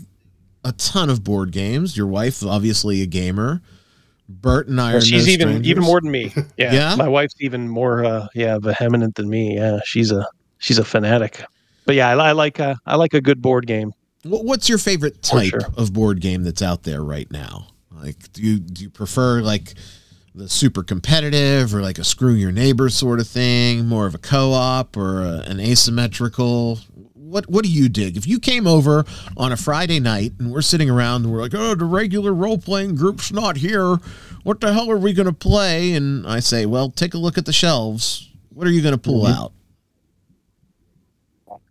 a ton of board games. Your wife, obviously a gamer. Bert and I well, are she's no even strangers. even more than me. Yeah, yeah? My wife's even more uh, yeah vehement than me. Yeah, she's a she's a fanatic. But yeah, I, I like uh, I like a good board game. What's your favorite type sure. of board game that's out there right now? Like, do you do you prefer like the super competitive, or like a screw your neighbor sort of thing, more of a co-op, or a, an asymmetrical? What what do you dig? If you came over on a Friday night and we're sitting around and we're like, oh, the regular role-playing group's not here. What the hell are we going to play? And I say, well, take a look at the shelves. What are you going to pull mm-hmm. out?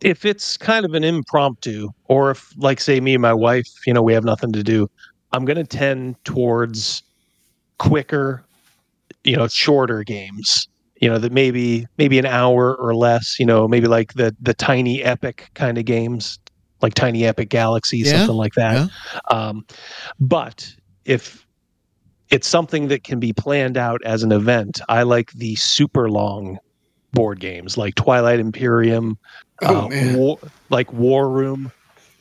If it's kind of an impromptu, or if, like, say, me and my wife, you know, we have nothing to do, I'm going to tend towards quicker, you know, shorter games. You know, that maybe maybe an hour or less, you know, maybe like the the Tiny Epic kind of games, like Tiny Epic Galaxy, yeah, something like that. Yeah. Um, but if it's something that can be planned out as an event, I like the super long board games like Twilight Imperium, oh, uh, war, like War Room.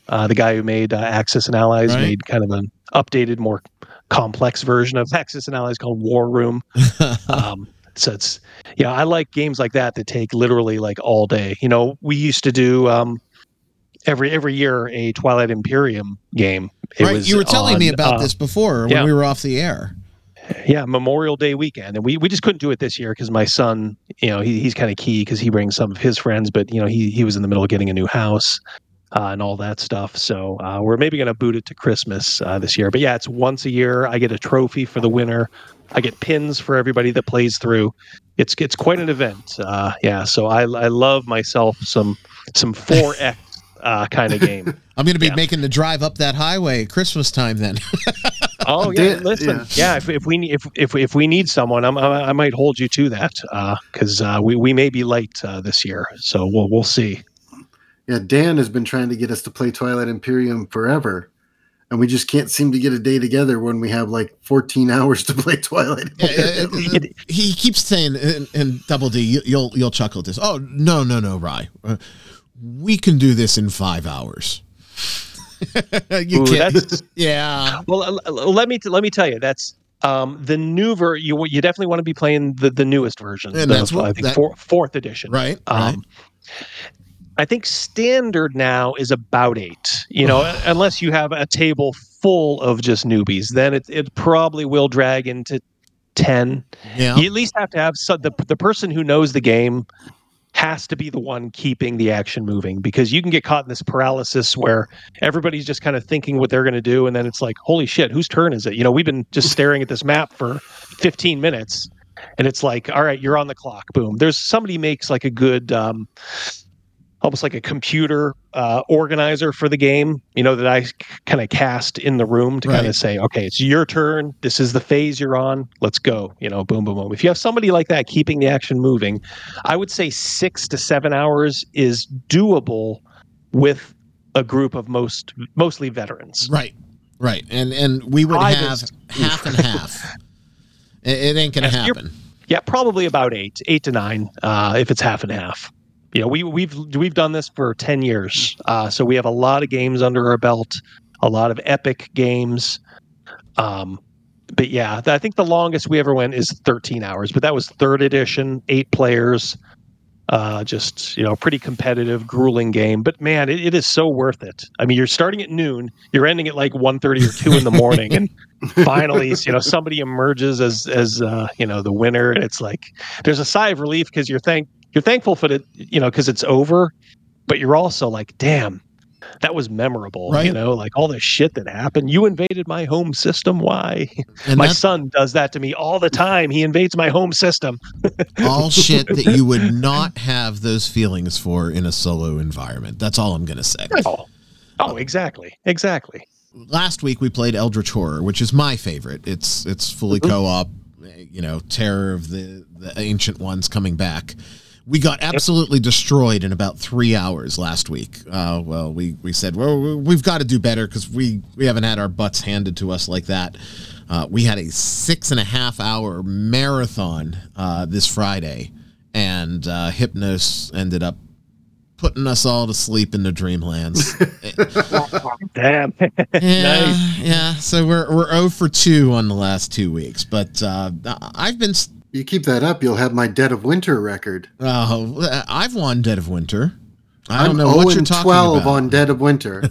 Uh, the guy who made uh, Axis and Allies right. made kind of an updated, more complex version of Axis and Allies called War Room. Um So it's, yeah, I like games like that that take literally like all day. You know, we used to do um, every every year a Twilight Imperium game. It right, was you were telling on, me about uh, this before when yeah. we were off the air. Yeah, Memorial Day weekend, and we, we just couldn't do it this year because my son, you know, he he's kind of key because he brings some of his friends, but you know he he was in the middle of getting a new house uh, and all that stuff. So uh, we're maybe going to boot it to Christmas uh, this year. But yeah, it's once a year. I get a trophy for the winner. I get pins for everybody that plays through. It's it's quite an event. Uh, yeah, so I I love myself some some four X uh, kind of game. I'm going to be yeah. making the drive up that highway at Christmas time then. Oh yeah, listen, yeah. yeah if, if we need if, if if we need someone, I'm, I I might hold you to that because uh, uh, we we may be late uh, this year, so we'll we'll see. Yeah, Dan has been trying to get us to play Twilight Imperium forever. And we just can't seem to get a day together when we have like fourteen hours to play Twilight. He keeps saying, and, and Double D, you, you'll you'll chuckle at this. Oh no no no, Rye, we can do this in five hours. you Ooh, can't. That's, yeah. Well, let me let me tell you, that's um, the new ver. You you definitely want to be playing the, the newest version, and that's what I think that, four, fourth edition, right? Um, right. I think standard now is about eight, you know, unless you have a table full of just newbies, then it it probably will drag into ten. Yeah. You at least have to have so the, the person who knows the game has to be the one keeping the action moving, because you can get caught in this paralysis where everybody's just kind of thinking what they're going to do. And then it's like, holy shit, whose turn is it? You know, we've been just staring at this map for fifteen minutes, and it's like, all right, you're on the clock. Boom. There's somebody makes like a good, um, almost like a computer uh, organizer for the game, you know, that I c- kind of cast in the room to right. kind of say, okay, it's your turn. This is the phase you're on. Let's go. You know, boom, boom, boom. If you have somebody like that keeping the action moving, I would say six to seven hours is doable with a group of most mostly veterans. Right, right. And and we would I have was, half and half. It, it ain't going to happen. Yeah, probably about eight, eight to nine uh, if it's half and half. You know, we, we've we've done this for ten years, uh, so we have a lot of games under our belt, a lot of epic games. Um, but yeah, I think the longest we ever went is thirteen hours, but that was third edition, eight players, uh, just, you know, pretty competitive, grueling game. But man, it, it is so worth it. I mean, you're starting at noon, you're ending at like one thirty or two in the morning, and finally, you know, somebody emerges as as uh, you know, the winner, and it's like there's a sigh of relief because you're thank. You're thankful for it, you know, because it's over, but you're also like, damn, that was memorable, right? You know, like all the shit that happened. You invaded my home system. Why? And my son does that to me all the time. He invades my home system. All shit that you would not have those feelings for in a solo environment. That's all I'm going to say. Oh, oh, exactly. Exactly. Last week we played Eldritch Horror, which is my favorite. It's it's fully mm-hmm. co-op, you know, terror of the, the ancient ones coming back. We got absolutely destroyed in about three hours last week. Uh, well, we, we said, well, we've got to do better because we, we haven't had our butts handed to us like that. Uh, we had a six and a half hour marathon uh, this Friday, and uh, Hypnos ended up putting us all to sleep in the dreamlands. Damn. Yeah, nice. Yeah. So we're we're oh for two on the last two weeks, but uh, I've been. St- You keep that up, you'll have my Dead of Winter record. Oh, I've won Dead of Winter. I don't I'm know what you're talking twelve about. On Dead of Winter.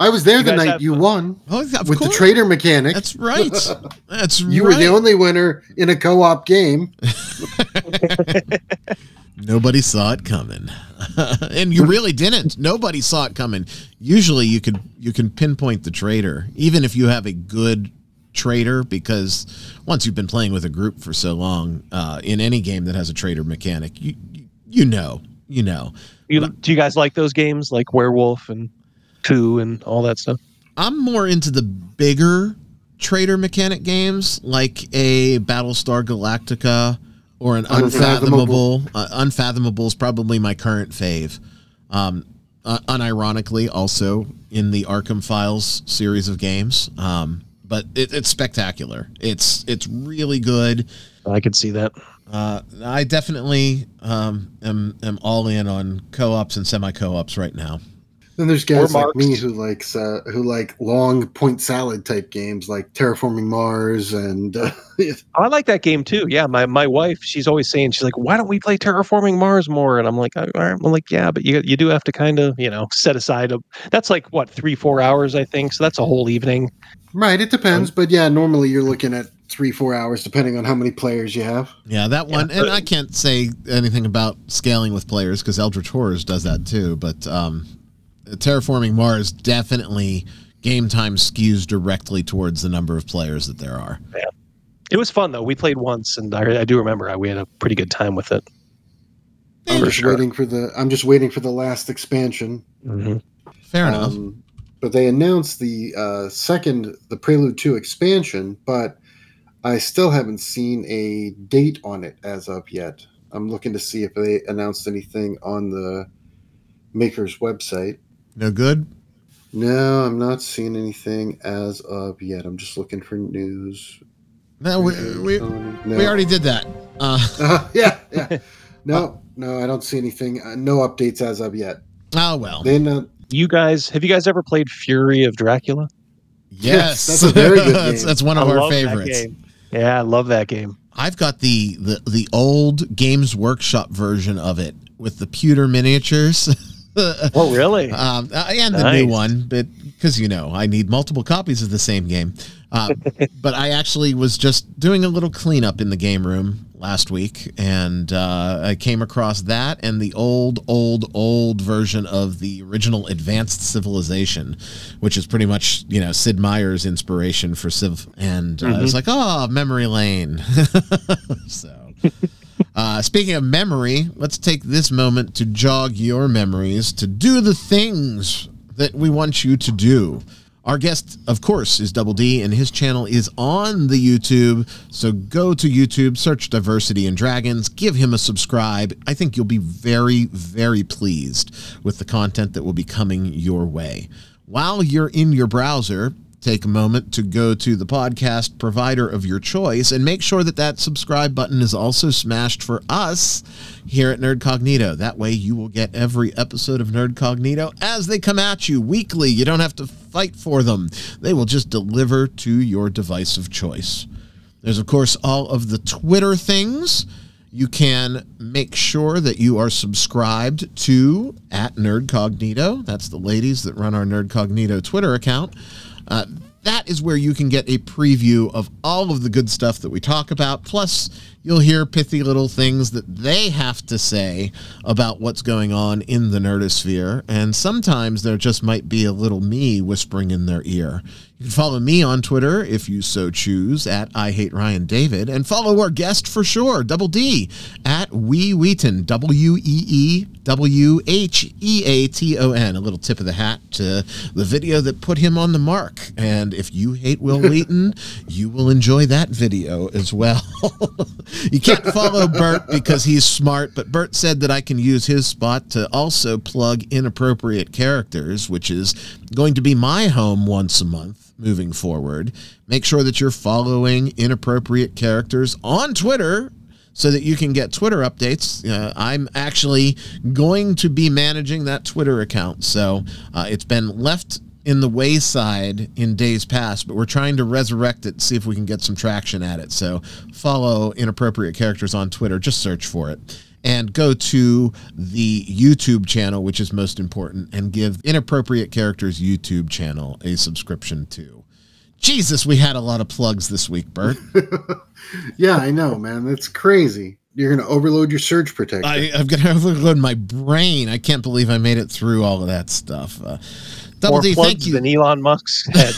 I was there you the night have, you won oh, with course. the traitor mechanic. That's right. That's you right. were the only winner in a co-op game. Nobody saw it coming, and you really didn't. Nobody saw it coming. Usually, you could you can pinpoint the traitor, even if you have a good traitor, because once you've been playing with a group for so long, uh, in any game that has a traitor mechanic, you you know, you know. You, do you guys like those games like Werewolf and Coup and all that stuff? I'm more into the bigger traitor mechanic games, like a Battlestar Galactica or an Unfathomable. Unfathomable, uh, Unfathomable is probably my current fave. Um, uh, unironically, also in the Arkham Files series of games. Um, But it, it's spectacular. It's it's really good. I can see that. Uh, I definitely um, am am all in on co-ops and semi-co-ops right now. Then there's guys like me who likes uh, who like long point salad type games like Terraforming Mars and. Uh, I like that game too. Yeah, my, my wife, she's always saying, she's like, why don't we play Terraforming Mars more? And I'm like, all right, I'm like, yeah, but you you do have to kind of you know set aside a that's like what three four hours I think. So that's a whole evening. Right, it depends, but yeah, normally you're looking at three, four hours, depending on how many players you have. Yeah, that one, yeah, and I can't say anything about scaling with players because Eldritch Horrors does that too. But um, Terraforming Mars definitely game time skews directly towards the number of players that there are. Yeah, it was fun though. We played once, and I, I do remember I, we had a pretty good time with it. I'm for just sure. waiting for the. I'm just waiting for the last expansion. Mm-hmm. Fair enough. Um, But they announced the uh, second, the Prelude two expansion, but I still haven't seen a date on it as of yet. I'm looking to see if they announced anything on the maker's website. No good? No, I'm not seeing anything as of yet. I'm just looking for news. No, we we, no. we already did that. Uh. Uh, yeah, yeah. No, no, I don't see anything. Uh, no updates as of yet. Oh, well. They announced. You guys, have you guys ever played Fury of Dracula? Yes, yes that's a very good game. that's, that's one of I our favorites. Yeah, I love that game. I've got the, the the old Games Workshop version of it with the pewter miniatures. Oh, really? Um, and nice. The new one, but because you know, I need multiple copies of the same game. Uh, but I actually was just doing a little cleanup in the game room last week, and uh, I came across that and the old, old, old version of the original Advanced Civilization, which is pretty much, you know, Sid Meier's inspiration for Civ. And uh, mm-hmm. I was like, oh, memory lane. So, uh, speaking of memory, let's take this moment to jog your memories to do the things that we want you to do. Our guest, of course, is Double D, and his channel is on the YouTube, so go to YouTube, search Diversity and Dragons, give him a subscribe. I think you'll be very, very pleased with the content that will be coming your way. While you're in your browser, take a moment to go to the podcast provider of your choice and make sure that that subscribe button is also smashed for us here at Nerdcognito. That way you will get every episode of Nerdcognito as they come at you weekly. You don't have to fight for them. They will just deliver to your device of choice. There's, of course, all of the Twitter things. You can make sure that you are subscribed to at Nerdcognito. That's the ladies that run our Nerdcognito Twitter account. Uh, that is where you can get a preview of all of the good stuff that we talk about. Plus, you'll hear pithy little things that they have to say about what's going on in the nerdosphere. And sometimes there just might be a little me whispering in their ear. You can follow me on Twitter, if you so choose, at I Hate Ryan David, and follow our guest for sure, Double D, at Wee Wheaton, W E E W H E A T O N. A little tip of the hat to the video that put him on the mark. And if you hate Will Wheaton, you will enjoy that video as well. You can't follow Bert because he's smart, but Bert said that I can use his spot to also plug inappropriate characters, which is going to be my home once a month moving forward. Make sure that you're following inappropriate characters on Twitter so that you can get Twitter updates. Uh, I'm actually going to be managing that Twitter account. So uh, it's been left in the wayside in days past, but we're trying to resurrect it and see if we can get some traction at it. So follow inappropriate characters on Twitter. Just search for it. And go to the YouTube channel, which is most important, and give Inappropriate Characters YouTube channel a subscription too. Jesus, we had a lot of plugs this week, Bert. Yeah, I know, man. That's crazy. You're going to overload your surge protector. I, I'm going to overload my brain. I can't believe I made it through all of that stuff. Uh, Double More D, plugs thank you. Than Elon Musk's head.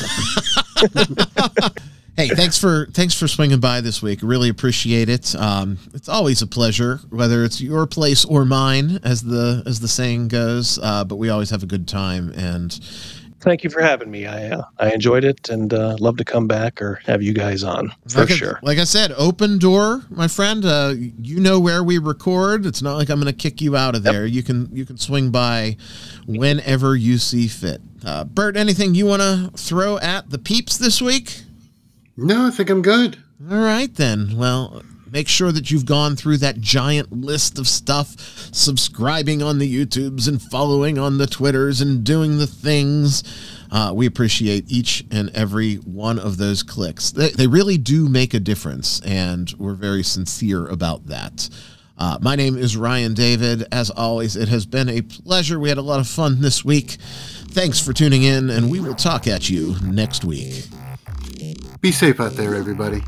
Hey, thanks for thanks for swinging by this week. Really appreciate it. Um, it's always a pleasure, whether it's your place or mine, as the as the saying goes. Uh, but we always have a good time. And thank you for having me. I uh, I enjoyed it and uh, love to come back or have you guys on for like sure. I, like I said, open door, my friend. Uh, you know where we record. It's not like I'm going to kick you out of there. Yep. You can you can swing by whenever you see fit. Uh, Bert, anything you want to throw at the peeps this week? No, I think I'm good. All right, then. Well, make sure that you've gone through that giant list of stuff, subscribing on the YouTubes and following on the Twitters and doing the things. Uh, we appreciate each and every one of those clicks. They, they really do make a difference, and we're very sincere about that. Uh, my name is Ryan David. As always, it has been a pleasure. We had a lot of fun this week. Thanks for tuning in, and we will talk at you next week. Be safe out there, everybody.